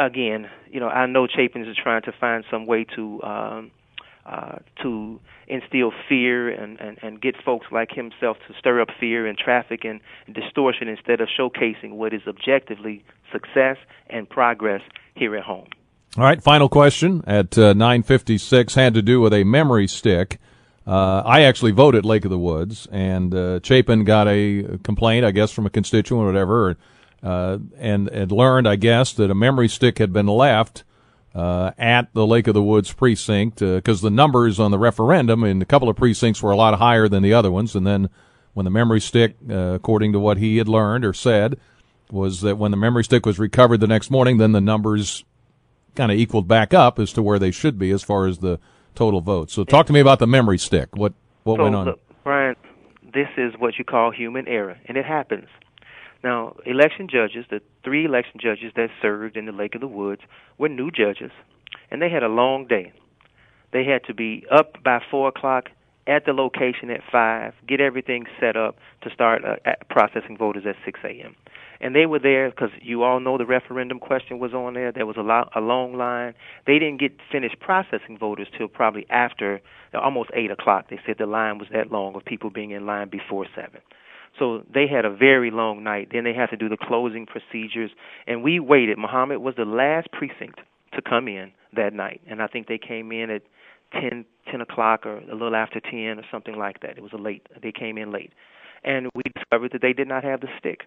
Again, you know, I know Chapins are trying to find some way to um, uh, to instill fear and, and, and get folks like himself to stir up fear and traffic and distortion instead of showcasing what is objectively success and progress here at home. All right, final question at uh, nine fifty-six had to do with a memory stick. Uh, I actually voted Lake of the Woods, and uh, Chapin got a complaint, I guess, from a constituent or whatever, or Uh, and had learned, I guess, that a memory stick had been left uh, at the Lake of the Woods precinct because uh, the numbers on the referendum in a couple of precincts were a lot higher than the other ones. And then when the memory stick, uh, according to what he had learned or said, was that when the memory stick was recovered the next morning, then the numbers kind of equaled back up as to where they should be as far as the total votes. So talk to me about the memory stick. What, what so, went on? Look, Brian, this is what you call human error, and it happens. Now, election judges, the three election judges that served in the Lake of the Woods were new judges, and they had a long day. They had to be up by four o'clock, at the location at five, get everything set up to start uh, processing voters at six a.m. And they were there because you all know the referendum question was on there. There was a, lot, a long line. They didn't get finished processing voters till probably after almost eight o'clock. They said the line was that long of people being in line before seven. So they had a very long night. Then they had to do the closing procedures. And we waited. Mahomet was the last precinct to come in that night. And I think they came in at ten o'clock or a little after ten or something like that. It was a late. They came in late. And we discovered that they did not have the stick.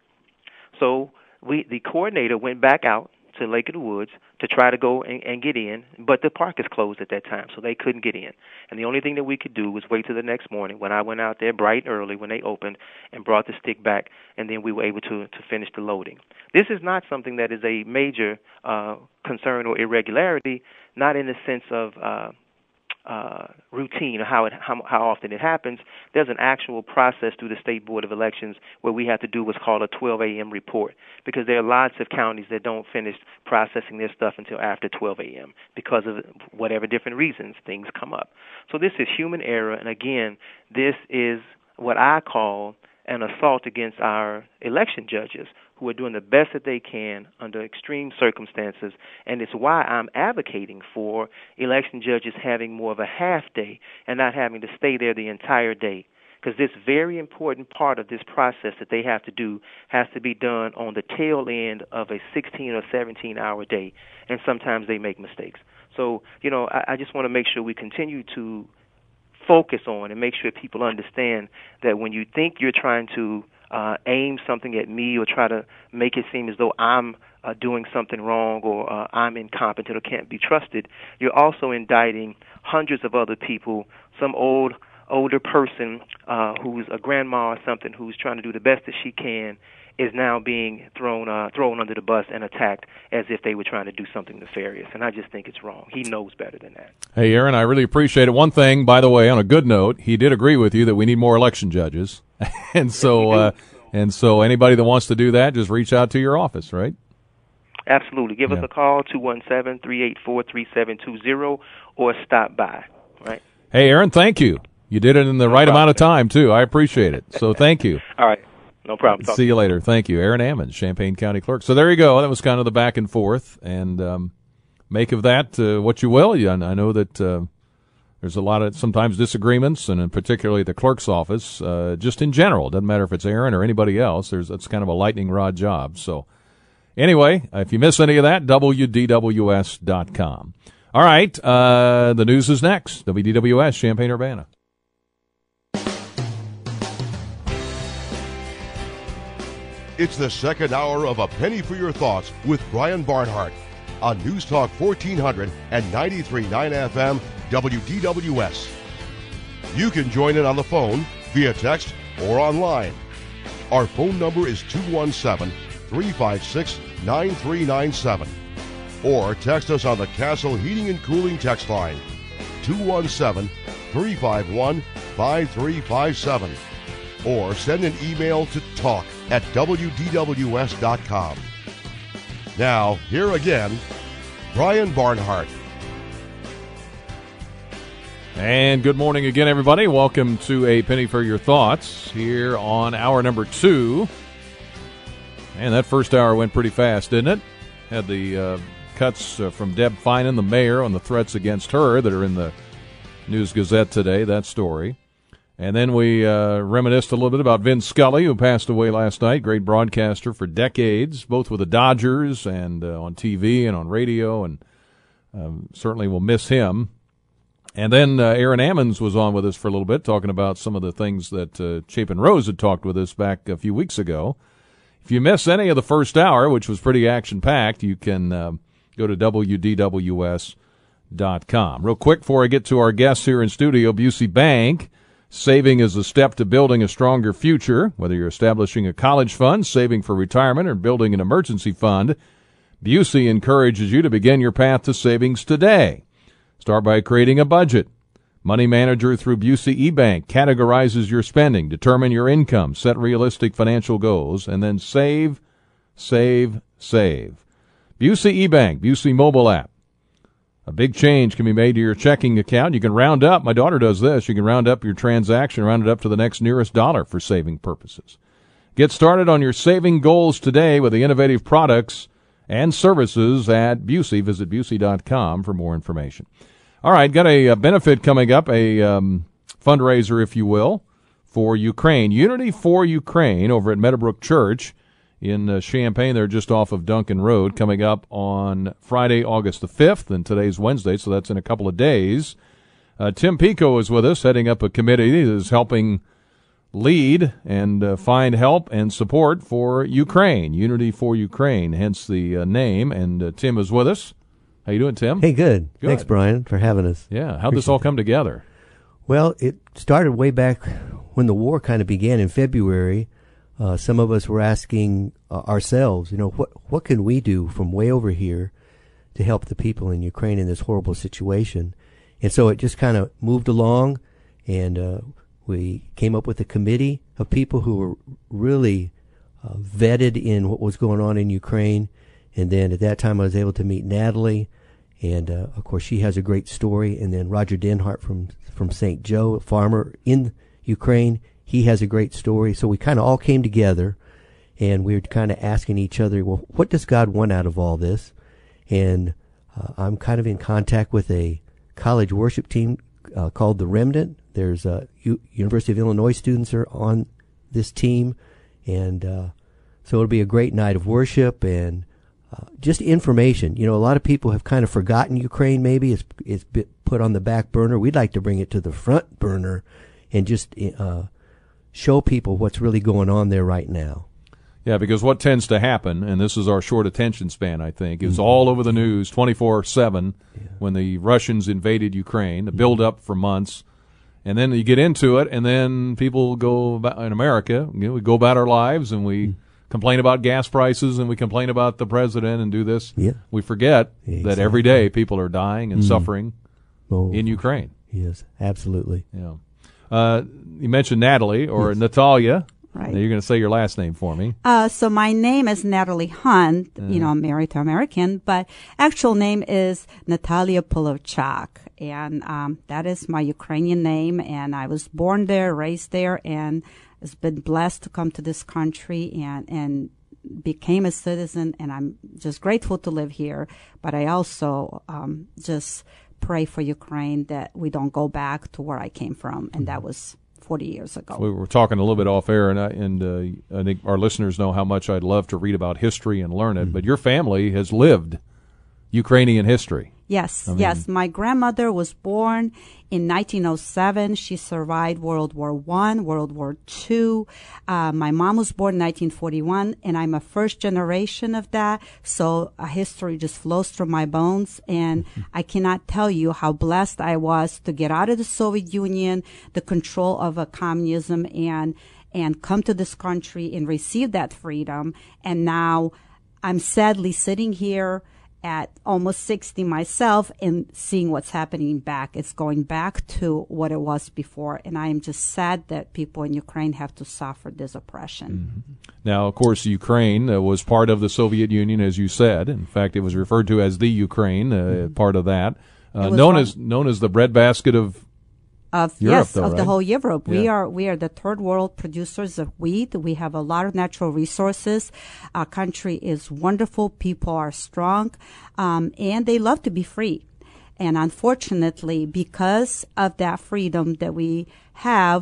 So we, the coordinator went back out to Lake of the Woods to try to go and, and get in, but the park is closed at that time, so they couldn't get in. And the only thing that we could do was wait till the next morning when I went out there bright and early when they opened and brought the stick back, and then we were able to, to finish the loading. This is not something that is a major uh, concern or irregularity, not in the sense of uh, uh, routine or how, it, how, how often it happens. There's an actual process through the State Board of Elections where we have to do what's called a twelve a.m. report because there are lots of counties that don't finish processing their stuff until after twelve a.m. because of whatever different reasons things come up. So this is human error, and again, this is what I call an assault against our election judges who are doing the best that they can under extreme circumstances, and it's why I'm advocating for election judges having more of a half day and not having to stay there the entire day, because this very important part of this process that they have to do has to be done on the tail end of a sixteen- or seventeen-hour day, and sometimes they make mistakes. So, you know, I, I just want to make sure we continue to focus on and make sure people understand that when you think you're trying to uh, aim something at me or try to make it seem as though I'm uh, doing something wrong or uh, I'm incompetent or can't be trusted, you're also indicting hundreds of other people, some old older person uh, who's a grandma or something who's trying to do the best that she can is now being thrown uh, thrown under the bus and attacked as if they were trying to do something nefarious. And I just think it's wrong. He knows better than that. Hey, Aaron, I really appreciate it. One thing, by the way, on a good note, he did agree with you that we need more election judges. and so uh, and so anybody that wants to do that, just reach out to your office, right? Absolutely. Give yeah. us a call, two one seven, three eight four, three seven two zero, or stop by. Right. Hey, Aaron, thank you. You did it in the no right problem. amount of time, too. I appreciate it. So thank you. All right. No problem. Talk See you later. Thank you. Aaron Ammons, Champaign County Clerk. So there you go. That was kind of the back and forth. And um, make of that uh, what you will. I know that uh, There's a lot of sometimes disagreements, and in particularly the clerk's office, uh, just in general. Doesn't matter if it's Aaron or anybody else. There's that's kind of a lightning rod job. So anyway, if you miss any of that, W D W S dot com. All right, uh, the news is next. W D W S, Champaign-Urbana. It's the second hour of A Penny for Your Thoughts with Brian Barnhart on News Talk fourteen hundred and ninety-three point nine F M, W D W S. You can join in on the phone, via text, or online. Our phone number is two one seven, three five six, nine three nine seven. Or text us on the Castle Heating and Cooling text line, two one seven, three five one, five three five seven. Or send an email to talk at W D W S dot com. Now, here again, Brian Barnhart. And good morning again, everybody. Welcome to A Penny for Your Thoughts here on hour number two. And that first hour went pretty fast, didn't it? Had the uh, cuts uh, from Deb Feinen, the mayor, on the threats against her that are in the News Gazette today, that story. And then we uh, reminisced a little bit about Vin Scully, who passed away last night, great broadcaster for decades, both with the Dodgers and uh, on T V and on radio, and um, certainly we'll miss him. And then uh, Aaron Ammons was on with us for a little bit, talking about some of the things that uh, Chapin Rose had talked with us back a few weeks ago. If you miss any of the first hour, which was pretty action-packed, you can uh, go to W D W S dot com. Real quick, before I get to our guests here in studio, Busey Bank. Saving is a step to building a stronger future. Whether you're establishing a college fund, saving for retirement, or building an emergency fund, Busey encourages you to begin your path to savings today. Start by creating a budget. Money Manager through Busey eBank categorizes your spending, determine your income, set realistic financial goals, and then save, save, save. Busey eBank, Busey mobile app. A big change can be made to your checking account. You can round up. My daughter does this. You can round up your transaction, round it up to the next nearest dollar for saving purposes. Get started on your saving goals today with the innovative products and services at Busey. Visit Busey dot com for more information. All right, got a, a benefit coming up, a um, fundraiser, if you will, for Ukraine. Unity for Ukraine over at Meadowbrook Church in uh, Champaign. They're just off of Duncan Road, coming up on Friday, August the fifth, and today's Wednesday, so that's in a couple of days. Uh, Tim Pico is with us, heading up a committee that is helping lead and uh, find help and support for Ukraine, Unity for Ukraine, hence the uh, name, and uh, Tim is with us. How you doing, Tim? Hey, good. good. Thanks, Brian, for having us. Yeah, how'd Appreciate this all come that. together? Well, it started way back when the war kind of began in February. Uh, some of us were asking uh, ourselves, you know, what what can we do from way over here to help the people in Ukraine in this horrible situation? And so it just kind of moved along, and uh, we came up with a committee of people who were really uh, vetted in what was going on in Ukraine. And then at that time I was able to meet Natalie, and uh, of course she has a great story. And then Roger Denhart from, from Saint Joe, a farmer in Ukraine, he has a great story. So we kind of all came together, and we were kind of asking each other, well, what does God want out of all this? And uh, I'm kind of in contact with a college worship team uh, called The Remnant. There's uh, U- University of Illinois students are on this team. And uh, so it'll be a great night of worship and uh, just information. You know, a lot of people have kind of forgotten Ukraine maybe. It's, it's been put on the back burner. We'd like to bring it to the front burner and just uh, show people what's really going on there right now. Yeah, because what tends to happen, and this is our short attention span, I think, is mm-hmm. all over the news twenty-four seven yeah. when the Russians invaded Ukraine, the build-up for months, and then you get into it, and then people go about, in America, you know, we go about our lives, and we mm-hmm. complain about gas prices, and we complain about the president and do this. Yeah. We forget yeah, exactly. that every day people are dying and mm-hmm. suffering oh, in Ukraine. Yes, absolutely. Yeah. Uh, you mentioned Natalie or yes. Natalia. Right. Now you're going to say your last name for me. Uh, so my name is Natalie Hunt. Uh. You know, I'm married to an American, but actual name is Natalia Polovchak. And um, that is my Ukrainian name. And I was born there, raised there, and has been blessed to come to this country and, and became a citizen. And I'm just grateful to live here. But I also um, just pray for Ukraine that we don't go back to where I came from, and that was forty years ago. We were talking a little bit off air, and I, and uh, I think our listeners know how much I'd love to read about history and learn it, mm-hmm. but your family has lived Ukrainian history. Yes, I mean, yes. My grandmother was born in nineteen oh seven. She survived World War One, World War Two. Uh, my mom was born in nineteen forty-one, and I'm a first generation of that. So a history just flows through my bones, and I cannot tell you how blessed I was to get out of the Soviet Union, the control of a communism, and and come to this country and receive that freedom. And now I'm sadly sitting here at almost sixty myself and seeing what's happening back. It's going back to what it was before. And I am just sad that people in Ukraine have to suffer this oppression. Mm-hmm. Now, of course, Ukraine uh, was part of the Soviet Union, as you said. In fact, it was referred to as the Ukraine, uh, mm-hmm. part of that, uh, known one, as known as the breadbasket of Of, Europe, yes, though, of right? the whole Europe. Yeah. We are we are the third world producers of wheat. We have a lot of natural resources. Our country is wonderful. People are strong, um, and they love to be free. And unfortunately, because of that freedom that we have,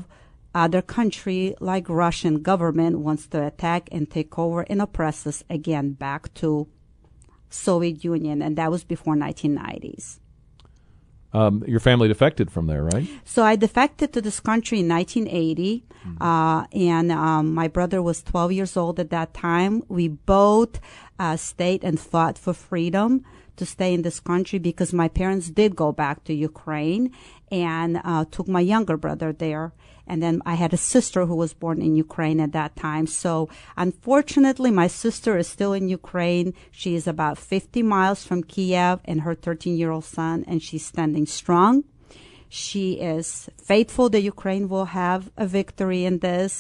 other country like Russian government wants to attack and take over and oppress us again back to Soviet Union, and that was before nineteen nineties. Um, your family defected from there, right? So I defected to this country in nineteen eighty, mm-hmm. uh, and um, my brother was twelve years old at that time. We both uh, stayed and fought for freedom to stay in this country because my parents did go back to Ukraine and uh, took my younger brother there. And then I had a sister who was born in Ukraine at that time. So unfortunately, my sister is still in Ukraine. She is about fifty miles from Kiev and her thirteen-year-old son, and she's standing strong. She is faithful that Ukraine will have a victory in this,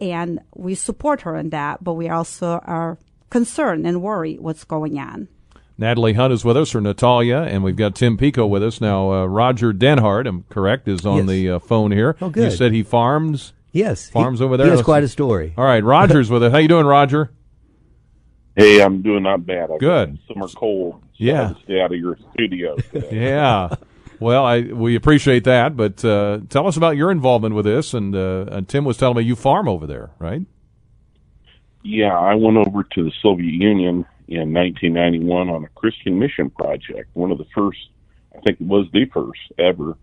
and we support her in that, but we also are concerned and worried what's going on. Natalie Hunt is with us, or Natalia, and we've got Tim Pico with us. Now, uh, Roger Denhart, I'm correct, is on yes. the uh, phone here. Oh, good. You said he farms? Yes. Farms he, over there? He has Let's quite see. a story. All right, Roger's with us. How you doing, Roger? Hey, I'm doing not bad. I've good. Summer cold. So yeah. I had to stay out of your studio today. Yeah. Well, I we appreciate that, but uh, tell us about your involvement with this. And, uh, and Tim was telling me you farm over there, right? Yeah, I went over to the Soviet Union in nineteen ninety-one on a Christian mission project, one of the first, I think it was the first ever,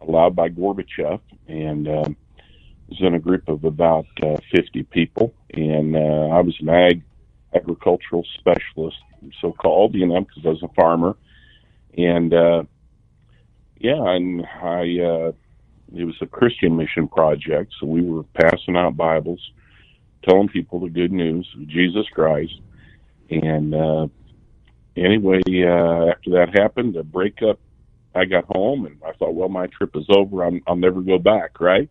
allowed by Gorbachev. And um, I was in a group of about uh, fifty people, and uh, I was an ag agricultural specialist, so-called, you know, because I was a farmer. And, uh, yeah, and I uh, it was a Christian mission project, so we were passing out Bibles, telling people the good news of Jesus Christ. And uh, anyway, uh, after that happened, the breakup, I got home and I thought, well, my trip is over. I'm, I'll never go back, right?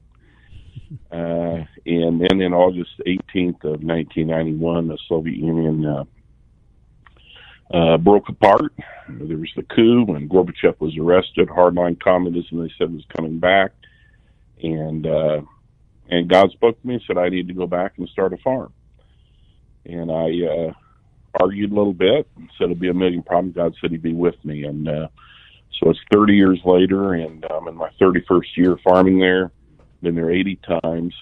Uh, and then in August eighteenth of nineteen ninety-one, the Soviet Union uh, uh, broke apart. There was the coup when Gorbachev was arrested. Hardline communism, they said, was coming back. And, uh, and God spoke to me and said, I need to go back and start a farm. And I... Uh, argued a little bit, said it'd be a million problems. God said he'd be with me. And uh, so it's thirty years later, and I'm in my thirty-first year farming there. Been there eighty times.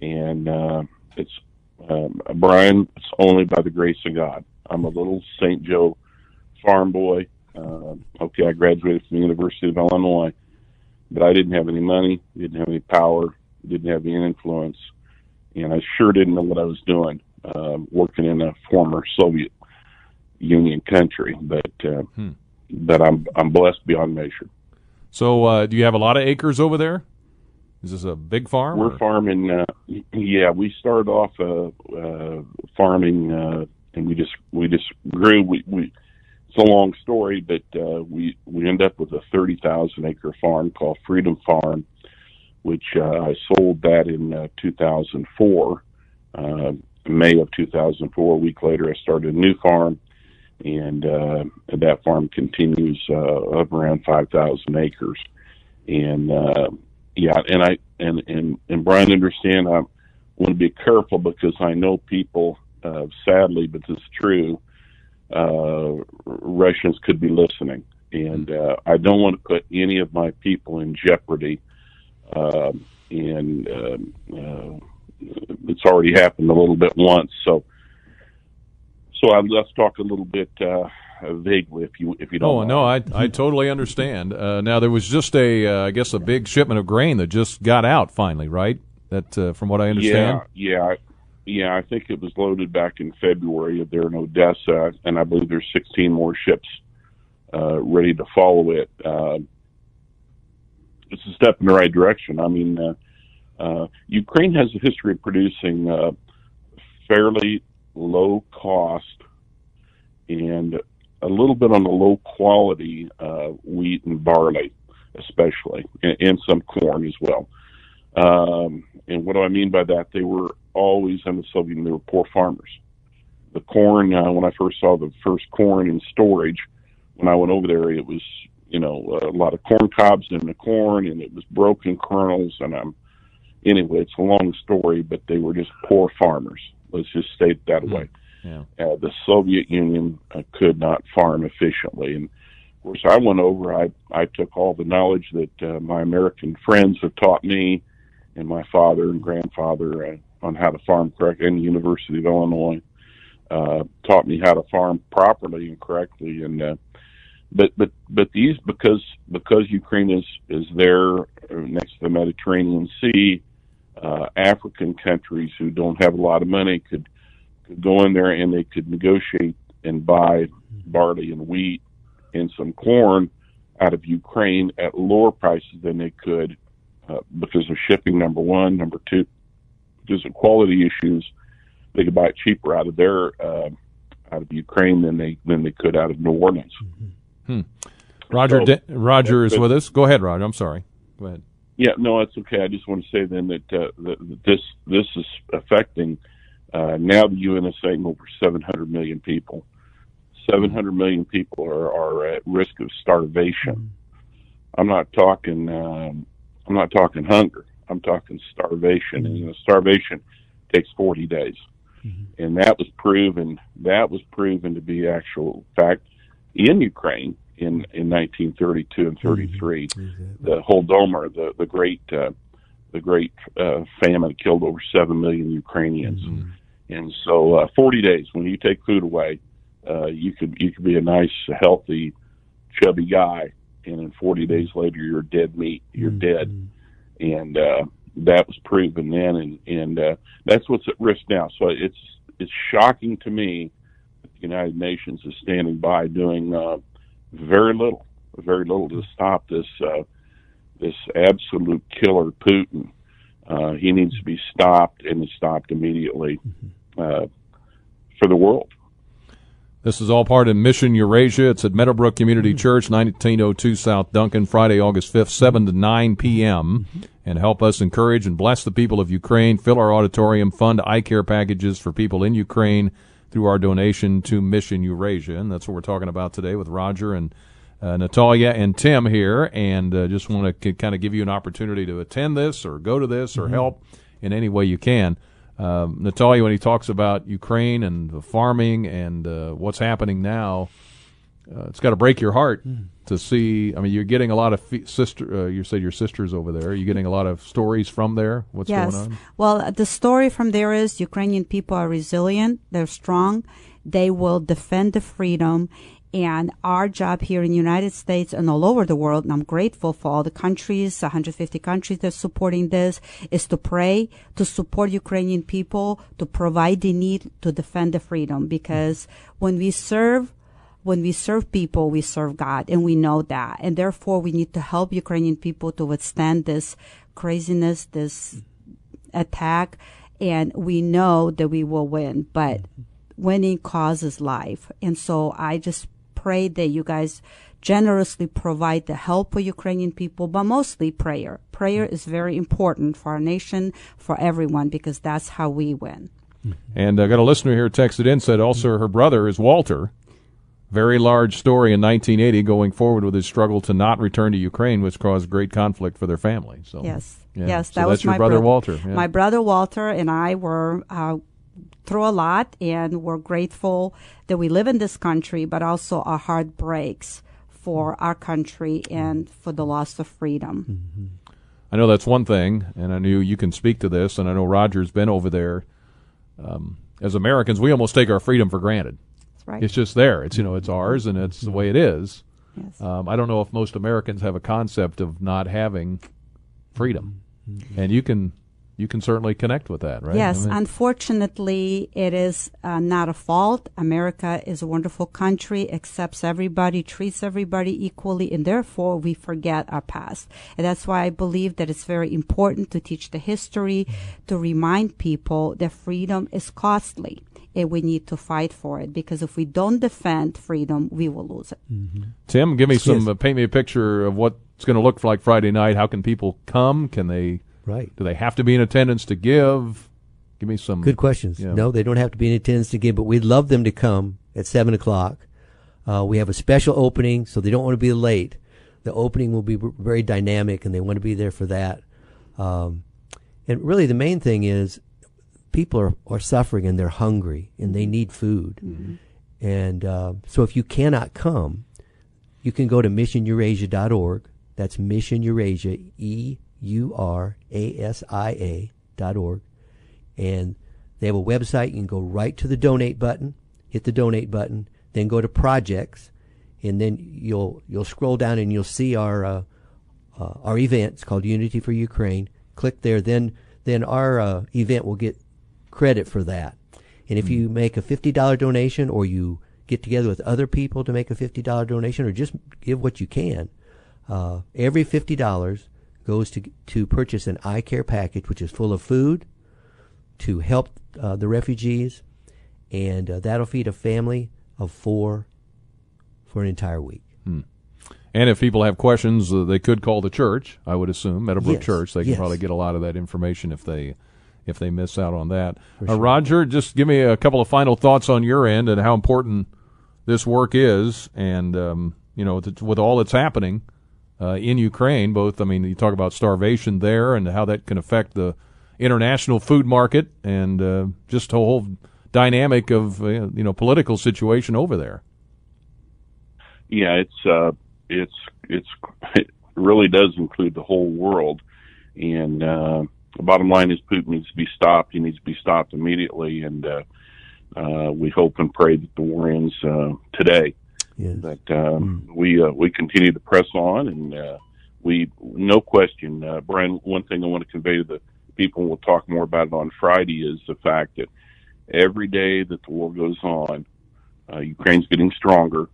And uh, it's, um, Brian, it's only by the grace of God. I'm a little Saint Joe farm boy. Uh, okay, I graduated from the University of Illinois, but I didn't have any money, didn't have any power, didn't have any influence, and I sure didn't know what I was doing. Uh, working in a former Soviet Union country, but uh, hmm. but I'm I'm blessed beyond measure. So, uh, do you have a lot of acres over there? Is this a big farm? We're or? farming. Uh, yeah, we started off uh, uh, farming, uh, and we just we just grew. We, we it's a long story, but uh, we we end up with a thirty thousand acre farm called Freedom Farm, which uh, I sold that in uh, two thousand four. Uh, May of two thousand four. A week later, I started a new farm, and uh, that farm continues uh, up around five thousand acres. And uh, yeah, and I and and, and Brian, understand, I want to be careful because I know people, uh, sadly, but this is true. Uh, Russians could be listening, And uh, I don't want to put any of my people in jeopardy. Uh, and uh, uh, it's already happened a little bit once. So so I, let's talk a little bit uh, vaguely, if you if you don't. Oh mind. no, I I totally understand. Uh, now there was just a uh, I guess a big shipment of grain that just got out finally, right? That uh, from what I understand. Yeah, yeah. Yeah, I think it was loaded back in February there in Odessa, and I believe there's sixteen more ships uh, ready to follow it. Uh, it's a step in the right direction. I mean, uh, uh, Ukraine has a history of producing uh, fairly low cost and a little bit on the low quality uh, wheat and barley, especially, and, and some corn as well. Um, and what do I mean by that? They were always in the Soviet Union, they were poor farmers. The corn, uh, when I first saw the first corn in storage, when I went over there, it was, you know, a lot of corn cobs in the corn, and it was broken kernels, and I'm, anyway, it's a long story, but they were just poor farmers. Let's just state it that way. Yeah. Uh, the Soviet Union uh, could not farm efficiently, and of course, I went over, I, I took all the knowledge that uh, my American friends have taught me, and my father and grandfather uh, on how to farm correctly, and the University of Illinois uh, taught me how to farm properly and correctly. And uh, but but but these because because Ukraine is is there next to the Mediterranean Sea, uh, African countries who don't have a lot of money could could go in there and they could negotiate and buy barley and wheat and some corn out of Ukraine at lower prices than they could. Uh, because of shipping, number one. Number two, because of quality issues, they could buy it cheaper out of their uh, out of Ukraine than they than they could out of New Orleans. Mm-hmm. Hmm. Roger, so, De- Roger is but, with us. Go ahead, Roger. I'm sorry. Go ahead. Yeah, no, that's okay. I just want to say then that, uh, that this this is affecting uh, now the U N is saying over seven hundred million people. seven hundred million people are, are at risk of starvation. Mm-hmm. I'm not talking. Um, I'm not talking hunger. I'm talking starvation. And you know, starvation takes forty days, mm-hmm. and that was proven. That was proven to be actual fact in Ukraine in, in nineteen thirty-two and thirty-three. Mm-hmm. The Holodomor, the the great uh, the great uh, famine, killed over seven million Ukrainians. Mm-hmm. And so, uh, forty days when you take food away, uh, you could you could be a nice, healthy, chubby guy. And then forty days later, you're dead meat. You're mm-hmm. dead. And uh, that was proven then, and, and uh, that's what's at risk now. So it's it's shocking to me that the United Nations is standing by doing uh, very little, very little to stop this uh, this absolute killer Putin. Uh, he needs to be stopped, and is stopped immediately uh, for the world. This is all part of Mission Eurasia. It's at Meadowbrook Community Church, nineteen oh two South Duncan, Friday, August fifth, seven to nine p.m. And help us encourage and bless the people of Ukraine, fill our auditorium, fund eye care packages for people in Ukraine through our donation to Mission Eurasia. And that's what we're talking about today with Roger and uh, Natalia and Tim here. And uh, just want to c- kind of give you an opportunity to attend this or go to this or mm-hmm. help in any way you can. Uh, Natalia, when he talks about Ukraine and the farming and uh, what's happening now, uh, it's got to break your heart mm. to see. I mean, you're getting a lot of fe- sister. Uh, you said your sister's over there. Are you getting a lot of stories from there? What's yes. going on? Well, the story from there is Ukrainian people are resilient. They're strong. They will defend the freedom. And our job here in the United States and all over the world, and I'm grateful for all the countries, one hundred fifty countries that are supporting this, is to pray, to support Ukrainian people, to provide the need, to defend the freedom. Because when we serve, when we serve people, we serve God, and we know that. And therefore, we need to help Ukrainian people to withstand this craziness, this attack. And we know that we will win, but winning causes life. And so I just pray that you guys generously provide the help for Ukrainian people, but mostly prayer. Prayer is very important for our nation, for everyone, because that's how we win. And I got a listener here texted in, said also her brother is Walter. Very large story in nineteen eighty going forward with his struggle to not return to Ukraine, which caused great conflict for their family. So Yes, yeah. yes, that so was that's my your brother bro- Walter. Yeah. My brother Walter and I were uh, through a lot, and we're grateful that we live in this country, but also our heart breaks for our country and for the loss of freedom. Mm-hmm. I know that's one thing, and I knew you can speak to this, and I know Roger's been over there. Um, as Americans, we almost take our freedom for granted. That's right. It's just there. It's, you know, it's ours, and it's the way it is. Yes. Um, I don't know if most Americans have a concept of not having freedom, mm-hmm. and you can you can certainly connect with that, right? Yes, I mean, unfortunately, it is uh, not a fault. America is a wonderful country, accepts everybody, treats everybody equally, and therefore we forget our past. And that's why I believe that it's very important to teach the history, to remind people that freedom is costly. And we need to fight for it, because if we don't defend freedom, we will lose it. Mm-hmm. Tim, give me some, yes. uh, paint me a picture of what it's going to look like Friday night. How can people come? Can they, right. do they have to be in attendance to give? Give me some. Good questions. Yeah. No, they don't have to be in attendance to give, but we'd love them to come at seven o'clock. Uh, we have a special opening, so they don't want to be late. The opening will be b- very dynamic, and they want to be there for that. Um, and really the main thing is, people are, are suffering, and they're hungry, and they need food. Mm-hmm. And uh, so if you cannot come, you can go to mission eurasia dot org. That's missioneurasia, E U R A S I A dot org. And they have a website. You can go right to the donate button, hit the donate button, then go to projects, and then you'll you'll scroll down and you'll see our, uh, uh, our event. It's called Unity for Ukraine. Click there. Then, then our uh, event will get credit for that. And if you make a fifty dollar donation, or you get together with other people to make a fifty dollar donation, or just give what you can, uh, every fifty dollars goes to to purchase an eye care package, which is full of food to help uh, the refugees, and uh, that'll feed a family of four for an entire week. Hmm. And if people have questions, uh, they could call the church, I would assume, Meadowbrook yes. Church. They can yes. probably get a lot of that information if they... if they miss out on that. Sure. Uh, Roger, just give me a couple of final thoughts on your end and how important this work is. And, um, you know, with, with all that's happening uh, in Ukraine, both, I mean, you talk about starvation there and how that can affect the international food market, and uh, just the whole dynamic of, uh, you know, political situation over there. Yeah, it's, uh, it's, it's, it really does include the whole world. And, uh, the bottom line is Putin needs to be stopped. He needs to be stopped immediately, and uh, uh, we hope and pray that the war ends uh, today. Yes. But um, mm. we uh, we continue to press on, and uh, we no question, uh, Brian. One thing I want to convey to the people, and we'll talk more about it on Friday, is the fact that every day that the war goes on, uh, Ukraine's getting stronger,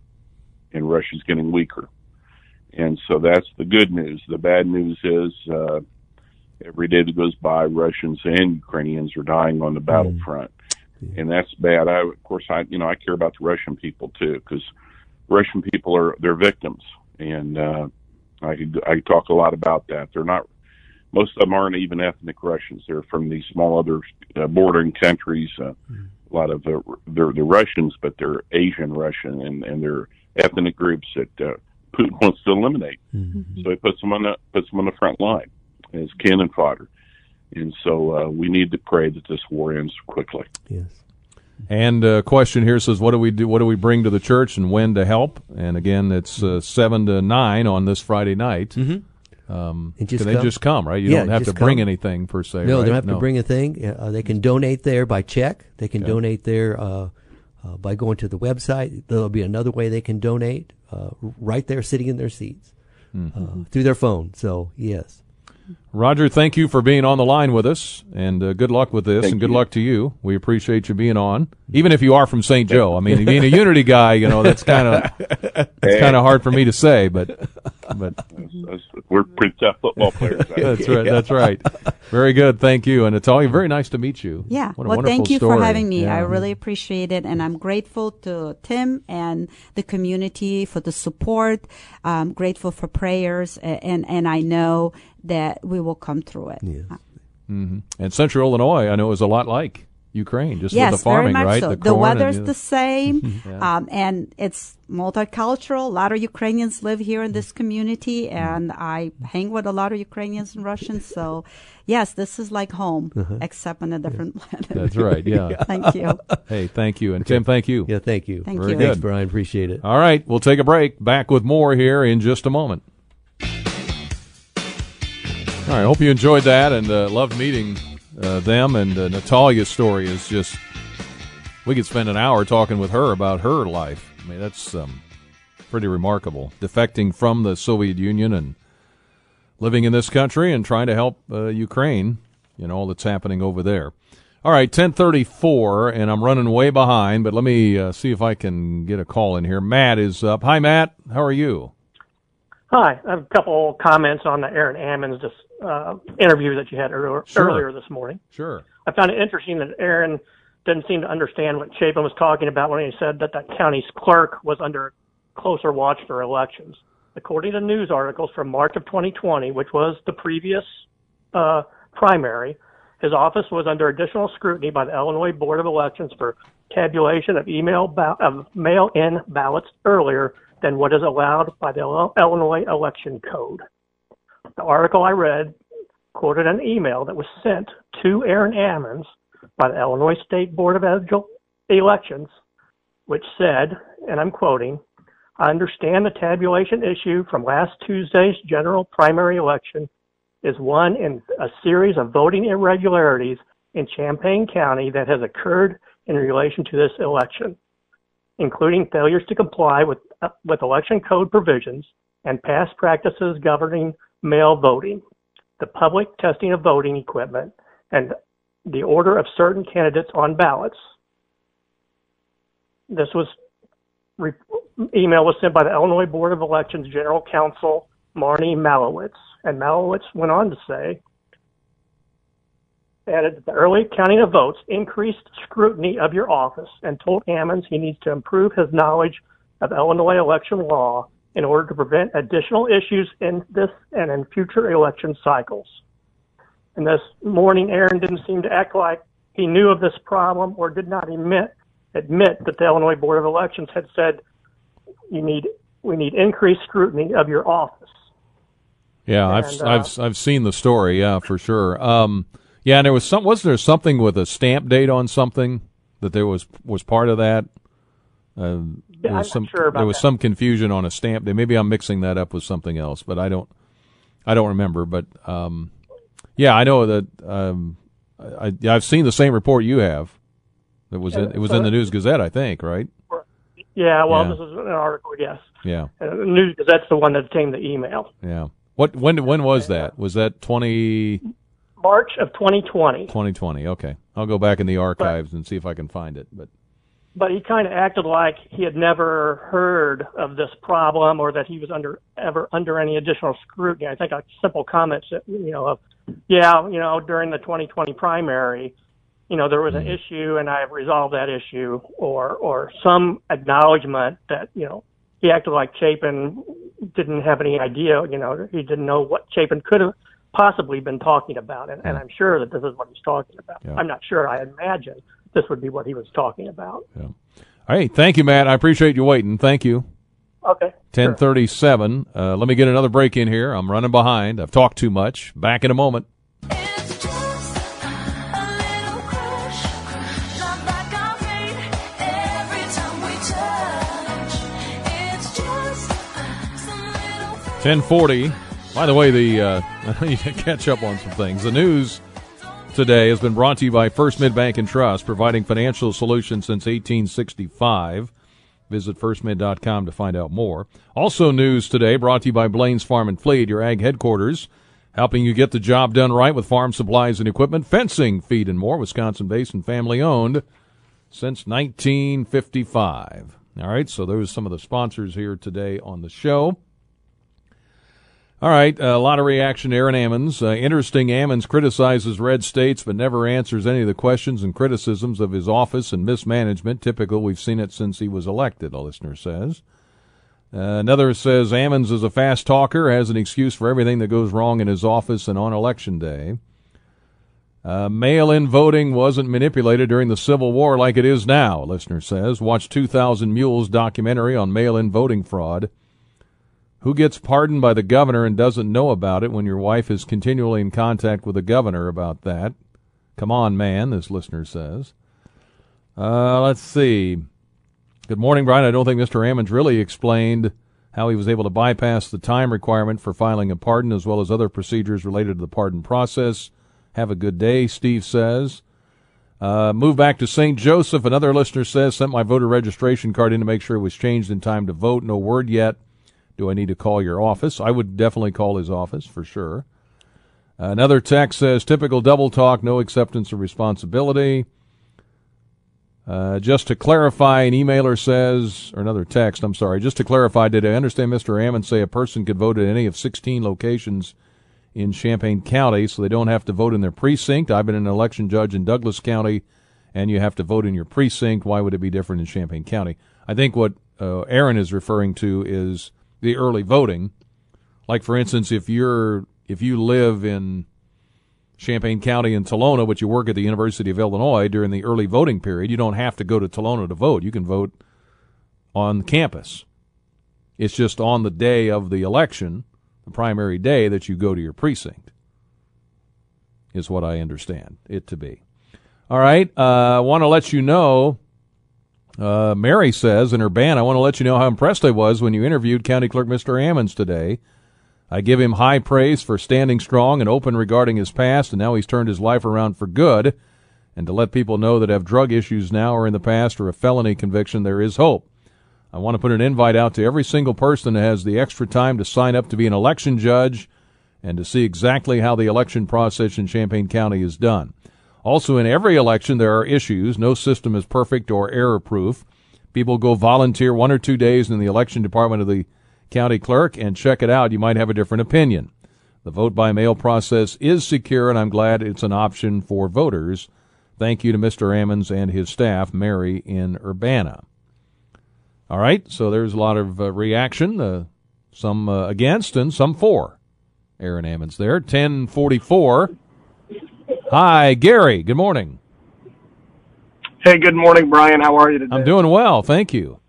and Russia's getting weaker, and so that's the good news. The bad news is. Uh, Every day that goes by, Russians and Ukrainians are dying on the battlefront, mm-hmm. and that's bad. I, of course, I you know I care about the Russian people too, because Russian people are they're victims, and uh, I could I talk a lot about that. They're not most of them aren't even ethnic Russians. They're from these small other uh, bordering countries. Uh, mm-hmm. A lot of the they're the Russians, but they're Asian Russian, and and they're ethnic groups that uh, Putin wants to eliminate. Mm-hmm. So he puts them on the puts them on the front line. As cannon fodder. And so uh, we need to pray that this war ends quickly. Yes. And a uh, question here says, what do we do? What do we bring to the church and when to help? And again, it's uh, seven to nine on this Friday night. Mm-hmm. Um, can come. They just come, right? You yeah, don't have to come. Bring anything per se. No, right? They don't have no. to bring a thing. Uh, they can donate there by check. They can yeah. donate there uh, uh, by going to the website. There'll be another way they can donate uh, right there sitting in their seats mm-hmm. uh, through their phone. So, yes. Roger, thank you for being on the line with us, and uh, good luck with this, thank and good you. Luck to you. We appreciate you being on, even if you are from Saint Joe. I mean, being a Unity guy, you know, that's kind of that's kind of hard for me to say, but but we're pretty tough football players. That's right. That's right. Very good. Thank you, and Natalia, very nice to meet you. Yeah. What a well, wonderful thank you story. For having me. Yeah. I really appreciate it, and I'm grateful to Tim and the community for the support. I'm grateful for prayers, and and I know. That we will come through it. Yes. Mm-hmm. And Central Illinois, I know, is a lot like Ukraine, just yes, with the farming, very much right? So. The, the weather's the same, yeah. um, and it's multicultural. A lot of Ukrainians live here in this community, and I hang with a lot of Ukrainians and Russians. So, yes, this is like home, uh-huh. except on a different yeah. planet. That's right, yeah. yeah. Thank you. Hey, thank you. And, okay. Tim, thank you. Yeah, thank you. Thank very you. Good. Thanks, Brian. Appreciate it. All right, we'll take a break. Back with more here in just a moment. All right, I hope you enjoyed that and uh, loved meeting Uh, them and uh, Natalia's story is just, we could spend an hour talking with her about her life. I mean, that's um, pretty remarkable. Defecting from the Soviet Union and living in this country and trying to help uh, Ukraine, you know, all that's happening over there. All right, ten thirty-four, and I'm running way behind, but let me uh, see if I can get a call in here. Matt is up. Hi, Matt. How are you? Hi. I have a couple comments on the Aaron Ammons just Uh, interview that you had earlier, sure. earlier this morning. Sure. I found it interesting that Aaron didn't seem to understand what Chapin was talking about when he said that that county's clerk was under closer watch for elections. According to news articles from March of twenty twenty, which was the previous uh, primary, his office was under additional scrutiny by the Illinois Board of Elections for tabulation of email ba- of mail-in ballots earlier than what is allowed by the Illinois Election Code. The article I read quoted an email that was sent to Aaron Ammons by the Illinois State Board of Elections, which said, and I'm quoting, "I understand the tabulation issue from last Tuesday's general primary election is one in a series of voting irregularities in Champaign County that has occurred in relation to this election, including failures to comply with, uh, with election code provisions and past practices governing mail voting, the public testing of voting equipment, and the order of certain candidates on ballots." This was re- email was sent by the Illinois Board of Elections General Counsel Marnie Malowitz, and Malowitz went on to say, added that the early counting of votes increased scrutiny of your office and told Ammons he needs to improve his knowledge of Illinois election law in order to prevent additional issues in this and in future election cycles. And this morning, Aaron didn't seem to act like he knew of this problem or did not admit, admit that the Illinois Board of Elections had said, "You need we need increased scrutiny of your office." Yeah, and, I've uh, I've I've seen the story. Yeah, for sure. Um, yeah, and there was some. Wasn't there something with a stamp date on something that there was was part of that? Uh, there was, some, sure there was some confusion on a stamp. Maybe I'm mixing that up with something else, but I don't, I don't remember. But um, yeah, I know that um, I, I've seen the same report you have. It was in, it was in the News Gazette, I think, right? Yeah. Well, yeah. This is an article, yes. Yeah. Uh, News Gazette's the one that came the email. Yeah. What? When? When was that? Was that twenty? March of twenty twenty. twenty twenty. Okay, I'll go back in the archives but, and see if I can find it, but. But he kind of acted like he had never heard of this problem or that he was under ever under any additional scrutiny. I think a simple comment, you know, of, yeah, you know, during the twenty twenty primary, you know, there was an issue and I have resolved that issue, or or some acknowledgement that, you know, he acted like Chapin didn't have any idea, you know, he didn't know what Chapin could have possibly been talking about. And, and I'm sure that this is what he's talking about. Yeah. I'm not sure. I imagine this would be what he was talking about. Yeah. All right. Thank you, Matt. I appreciate you waiting. Thank you. Okay. ten thirty-seven. Sure. Uh, let me get another break in here. I'm running behind. I've talked too much. Back in a moment. ten forty. By the way, the uh, I need to catch up on some things. The news today has been brought to you by First Mid Bank and Trust, providing financial solutions since eighteen sixty-five. Visit first mid dot com to find out more. Also news today brought to you by Blaine's Farm and Fleet, your ag headquarters, helping you get the job done right with farm supplies and equipment, fencing, feed, and more. Wisconsin-based and family-owned since nineteen fifty-five. All right, so those are some of the sponsors here today on the show. All right, a lot of reaction to Aaron Ammons. Uh, interesting, Ammons criticizes red states but never answers any of the questions and criticisms of his office and mismanagement. Typical, we've seen it since he was elected, a listener says. Uh, another says Ammons is a fast talker, has an excuse for everything that goes wrong in his office and on election day. Uh, mail-in voting wasn't manipulated during the Civil War like it is now, a listener says. Watch two thousand Mules documentary on mail-in voting fraud. Who gets pardoned by the governor and doesn't know about it when your wife is continually in contact with the governor about that? Come on, man, this listener says. Uh, let's see. Good morning, Brian. I don't think Mister Ammons really explained how he was able to bypass the time requirement for filing a pardon as well as other procedures related to the pardon process. Have a good day, Steve says. Uh, move back to Saint Joseph. Another listener says, sent my voter registration card in to make sure it was changed in time to vote. No word yet. Do I need to call your office? I would definitely call his office for sure. Uh, another text says, typical double talk, no acceptance of responsibility. Uh, just to clarify, an emailer says, or another text, I'm sorry, just to clarify, did I understand Mister Ammons say a person could vote at any of sixteen locations in Champaign County, so they don't have to vote in their precinct? I've been an election judge in Douglas County, and you have to vote in your precinct. Why would it be different in Champaign County? I think what uh, Aaron is referring to is the early voting. Like, for instance, if you're if you live in Champaign County in Kelowna, but you work at the University of Illinois during the early voting period, you don't have to go to Kelowna to vote. You can vote on campus. It's just on the day of the election, the primary day, that you go to your precinct, is what I understand it to be. All right, I uh, want to let you know, uh, Mary says in her band, I want to let you know how impressed I was when you interviewed County Clerk Mister Ammons today. I give him high praise for standing strong and open regarding his past, and now he's turned his life around for good. And to let people know that have drug issues now or in the past or a felony conviction, there is hope. I want to put an invite out to every single person that has the extra time to sign up to be an election judge and to see exactly how the election process in Champaign County is done. Also, in every election, there are issues. No system is perfect or error-proof. People go volunteer one or two days in the election department of the county clerk and check it out. You might have a different opinion. The vote-by-mail process is secure, and I'm glad it's an option for voters. Thank you to Mister Ammons and his staff, Mary in Urbana. All right, so there's a lot of uh, reaction, uh, some uh, against and some for Aaron Ammons there. ten forty-four. Hi, Gary. Good morning. Hey, good morning, Brian. How are you today? I'm doing well. Thank you.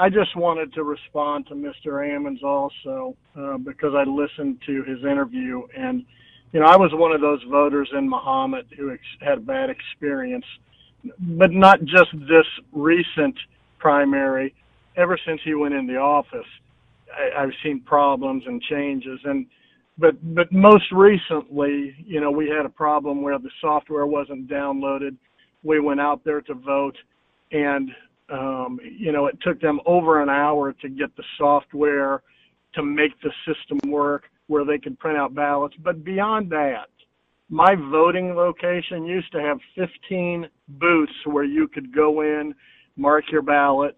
I just wanted to respond to Mister Ammons also uh, because I listened to his interview. And, you know, I was one of those voters in Mahomet who ex- had a bad experience, but not just this recent primary. Ever since he went in the office, I, I've seen problems and changes. And but but most recently, you know, we had a problem where the software wasn't downloaded. We went out there to vote, and um, you know, it took them over an hour to get the software to make the system work where they could print out ballots. But beyond that, my voting location used to have fifteen booths where you could go in, mark your ballots,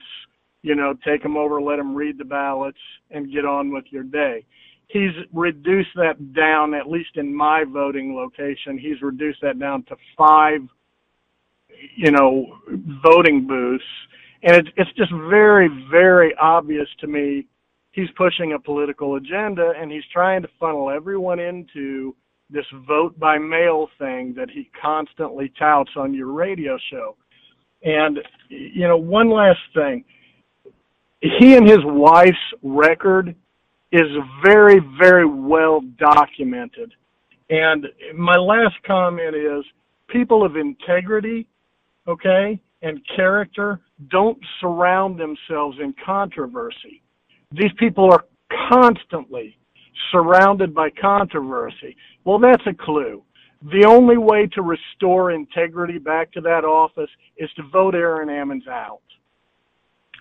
you know, take them over, let them read the ballots, and get on with your day. He's reduced that down, at least in my voting location, he's reduced that down to five, you know, voting booths. And it's, it's just very, very obvious to me he's pushing a political agenda, and he's trying to funnel everyone into this vote-by-mail thing that he constantly touts on your radio show. And, you know, one last thing. He and his wife's record is very, very well documented. And my last comment is, people of integrity, okay, and character don't surround themselves in controversy. These people are constantly surrounded by controversy. Well, that's a clue. The only way to restore integrity back to that office is to vote Aaron Ammons out.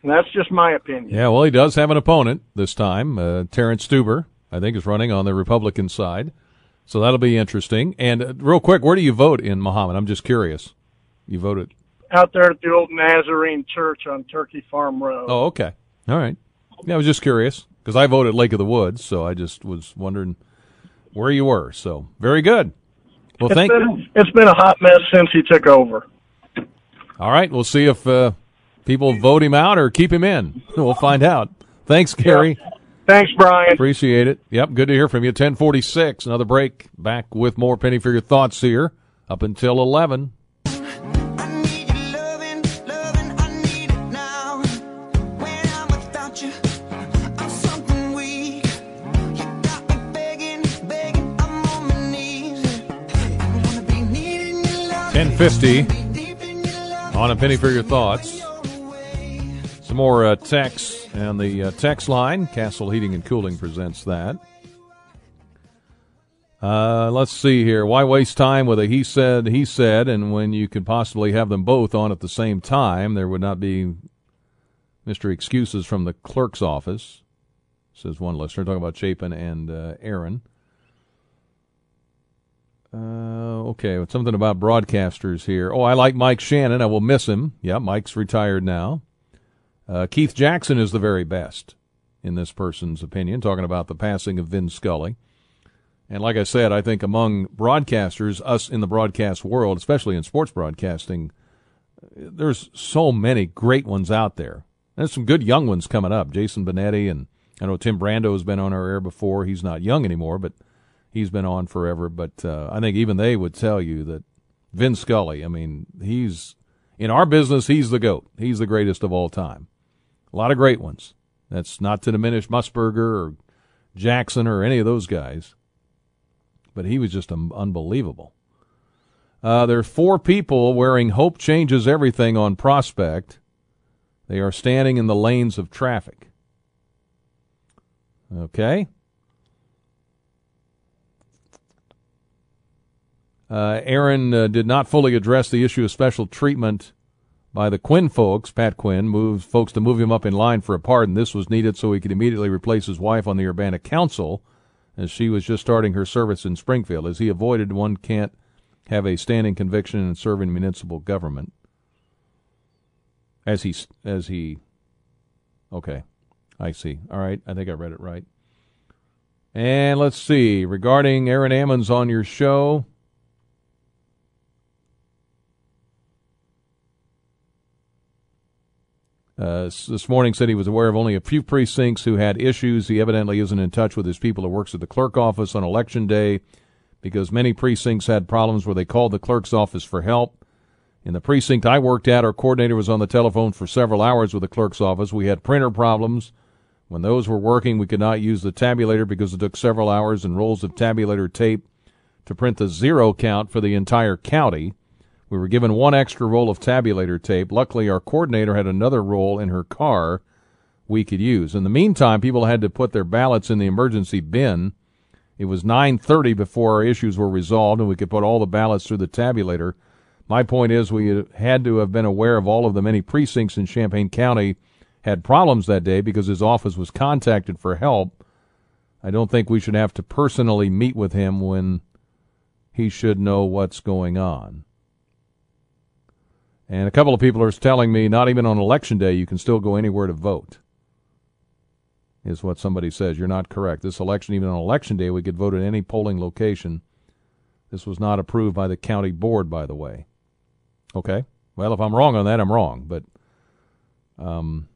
And that's just my opinion. Yeah, well, he does have an opponent this time. Uh, Terrence Stuber, I think, is running on the Republican side. So that'll be interesting. And uh, real quick, where do you vote in Mahomet? I'm just curious. You voted? Out there at the old Nazarene Church on Turkey Farm Road. Oh, okay. All right. Yeah, I was just curious because I voted Lake of the Woods, so I just was wondering where you were. So very good. Well, thank it's been, you. It's been a hot mess since he took over. All right. We'll see if uh, people vote him out or keep him in. We'll find out. Thanks, Gary. Yeah. Thanks, Brian. Appreciate it. Yep, good to hear from you. ten forty-six, another break. Back with more Penny for Your Thoughts here up until eleven. ten fifty on a Penny for Your Thoughts. Some more uh, text and the uh, text line. Castle Heating and Cooling presents that. Uh, let's see here. Why waste time with a he said, he said, and when you could possibly have them both on at the same time? There would not be Mister Excuses from the clerk's office, says one listener, talking about Chapin and uh, Aaron. Uh, okay, something about broadcasters here. Oh, I like Mike Shannon. I will miss him. Yeah, Mike's retired now. Uh, Keith Jackson is the very best, in this person's opinion, talking about the passing of Vin Scully. And like I said, I think among broadcasters, us in the broadcast world, especially in sports broadcasting, there's so many great ones out there. There's some good young ones coming up. Jason Benetti, and I know Tim Brando has been on our air before. He's not young anymore, but he's been on forever, but uh, I think even they would tell you that Vin Scully, I mean, he's, in our business, he's the GOAT. He's the greatest of all time. A lot of great ones. That's not to diminish Musburger or Jackson or any of those guys, but he was just um, unbelievable. Uh, there are four people wearing Hope Changes Everything on Prospect. They are standing in the lanes of traffic. Okay. Uh, Aaron uh, did not fully address the issue of special treatment by the Quinn folks. Pat Quinn moved folks to move him up in line for a pardon. This was needed so he could immediately replace his wife on the Urbana Council, as she was just starting her service in Springfield. As he avoided, one can't have a standing conviction in serving municipal government. As he, as he, okay, I see. All right, I think I read it right. And let's see, regarding Aaron Ammons on your show. Uh, this morning said he was aware of only a few precincts who had issues. He evidently isn't in touch with his people who works at the clerk office on election day, because many precincts had problems where they called the clerk's office for help. In the precinct I worked at, our coordinator was on the telephone for several hours with the clerk's office. We had printer problems. When those were working, we could not use the tabulator because it took several hours and rolls of tabulator tape to print the zero count for the entire county. We were given one extra roll of tabulator tape. Luckily, our coordinator had another roll in her car we could use. In the meantime, people had to put their ballots in the emergency bin. It was nine thirty before our issues were resolved, and we could put all the ballots through the tabulator. My point is, we had to have been aware of all of the many precincts in Champaign County had problems that day because his office was contacted for help. I don't think we should have to personally meet with him when he should know what's going on. And a couple of people are telling me not even on election day you can still go anywhere to vote, is what somebody says. You're not correct. This election, even on election day, we could vote at any polling location. This was not approved by the county board, by the way. Okay. Well, if I'm wrong on that, I'm wrong. But um,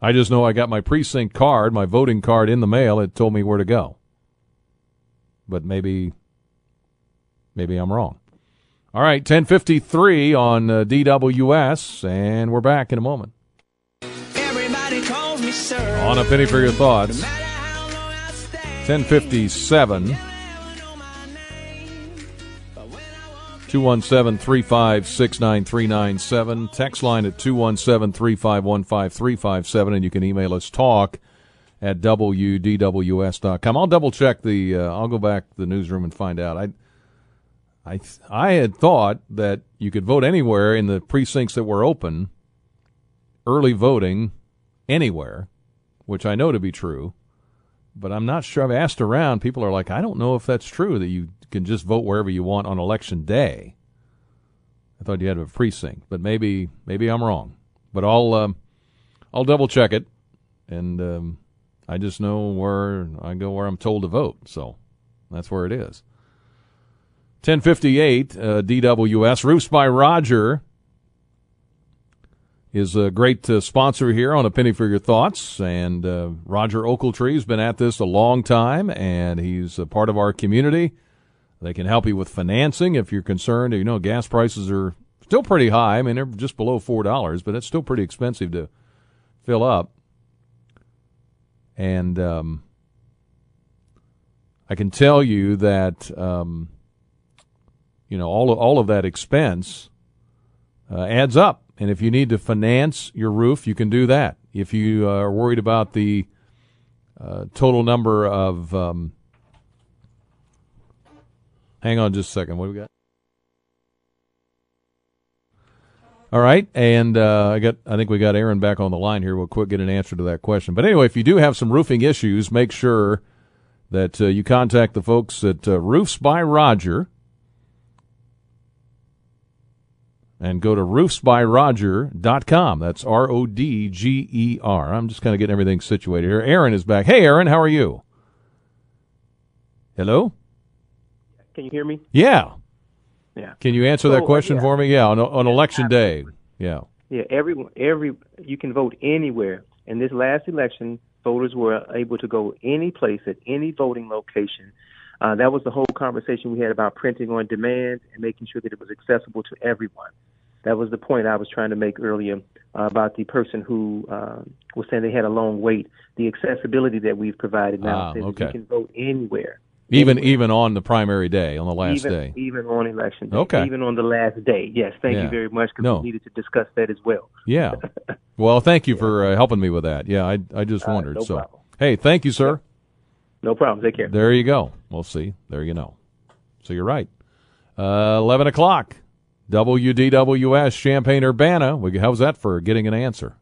I just know I got my precinct card, my voting card in the mail. It told me where to go. But maybe, maybe I'm wrong. All right, ten fifty-three on uh, D W S, and we're back in a moment. Everybody calls me sir. On a Penny for Your Thoughts. ten fifty-seven. two one seven, three five six, nine three nine seven. Text line at two one seven, three five one, five three five seven, and you can email us talk at W D W S dot com. I'll double-check the uh, – I'll go back to the newsroom and find out. I. I th- I had thought that you could vote anywhere in the precincts that were open, early voting anywhere, which I know to be true, but I'm not sure. I've asked around. People are like, I don't know if that's true, that you can just vote wherever you want on election day. I thought you had a precinct, but maybe maybe I'm wrong. But I'll, um, I'll double-check it, and um, I just know where I go where I'm told to vote, so that's where it is. ten fifty-eight, uh, D W S, Roofs by Roger. is a great uh, sponsor here on A Penny for Your Thoughts. And uh, Roger Ochiltree has been at this a long time, and he's a part of our community. They can help you with financing if you're concerned. You know, gas prices are still pretty high. I mean, they're just below four dollars, but it's still pretty expensive to fill up. And um, I can tell you that, um, you know, all of, all of that expense uh, adds up. And if you need to finance your roof, you can do that. If you uh, are worried about the uh, total number of um, – hang on just a second. What do we got? All right, and uh, I got. I think we got Aaron back on the line here. We'll quick get an answer to that question. But anyway, if you do have some roofing issues, make sure that uh, you contact the folks at uh, Roofs by Roger, and go to roofs by roger dot com. That's R O D G E R. I'm just kind of getting everything situated here. Aaron is back. Hey, Aaron, how are you? Hello? Can you hear me? Yeah. Yeah. Can you answer so, that question yeah. for me? Yeah, on, on yeah, election day. Yeah. Yeah, every, every, you can vote anywhere. In this last election, voters were able to go any place at any voting location. Uh, that was the whole conversation we had about printing on demand and making sure that it was accessible to everyone. That was the point I was trying to make earlier uh, about the person who uh, was saying they had a long wait. The accessibility that we've provided now. Ah, says okay. You can vote anywhere. Even anywhere. Even on the primary day, on the last even, day? Even on election day. Okay. Even on the last day. Yes, thank yeah. you very much, because no. we needed to discuss that as well. Yeah. Well, thank you for uh, helping me with that. Yeah, I I just uh, wondered. No so, problem. Hey, thank you, sir. No problem. Take care. There you go. We'll see. There you know. So you're right. Uh, eleven o'clock, W D W S, Champaign-Urbana. How's that for getting an answer?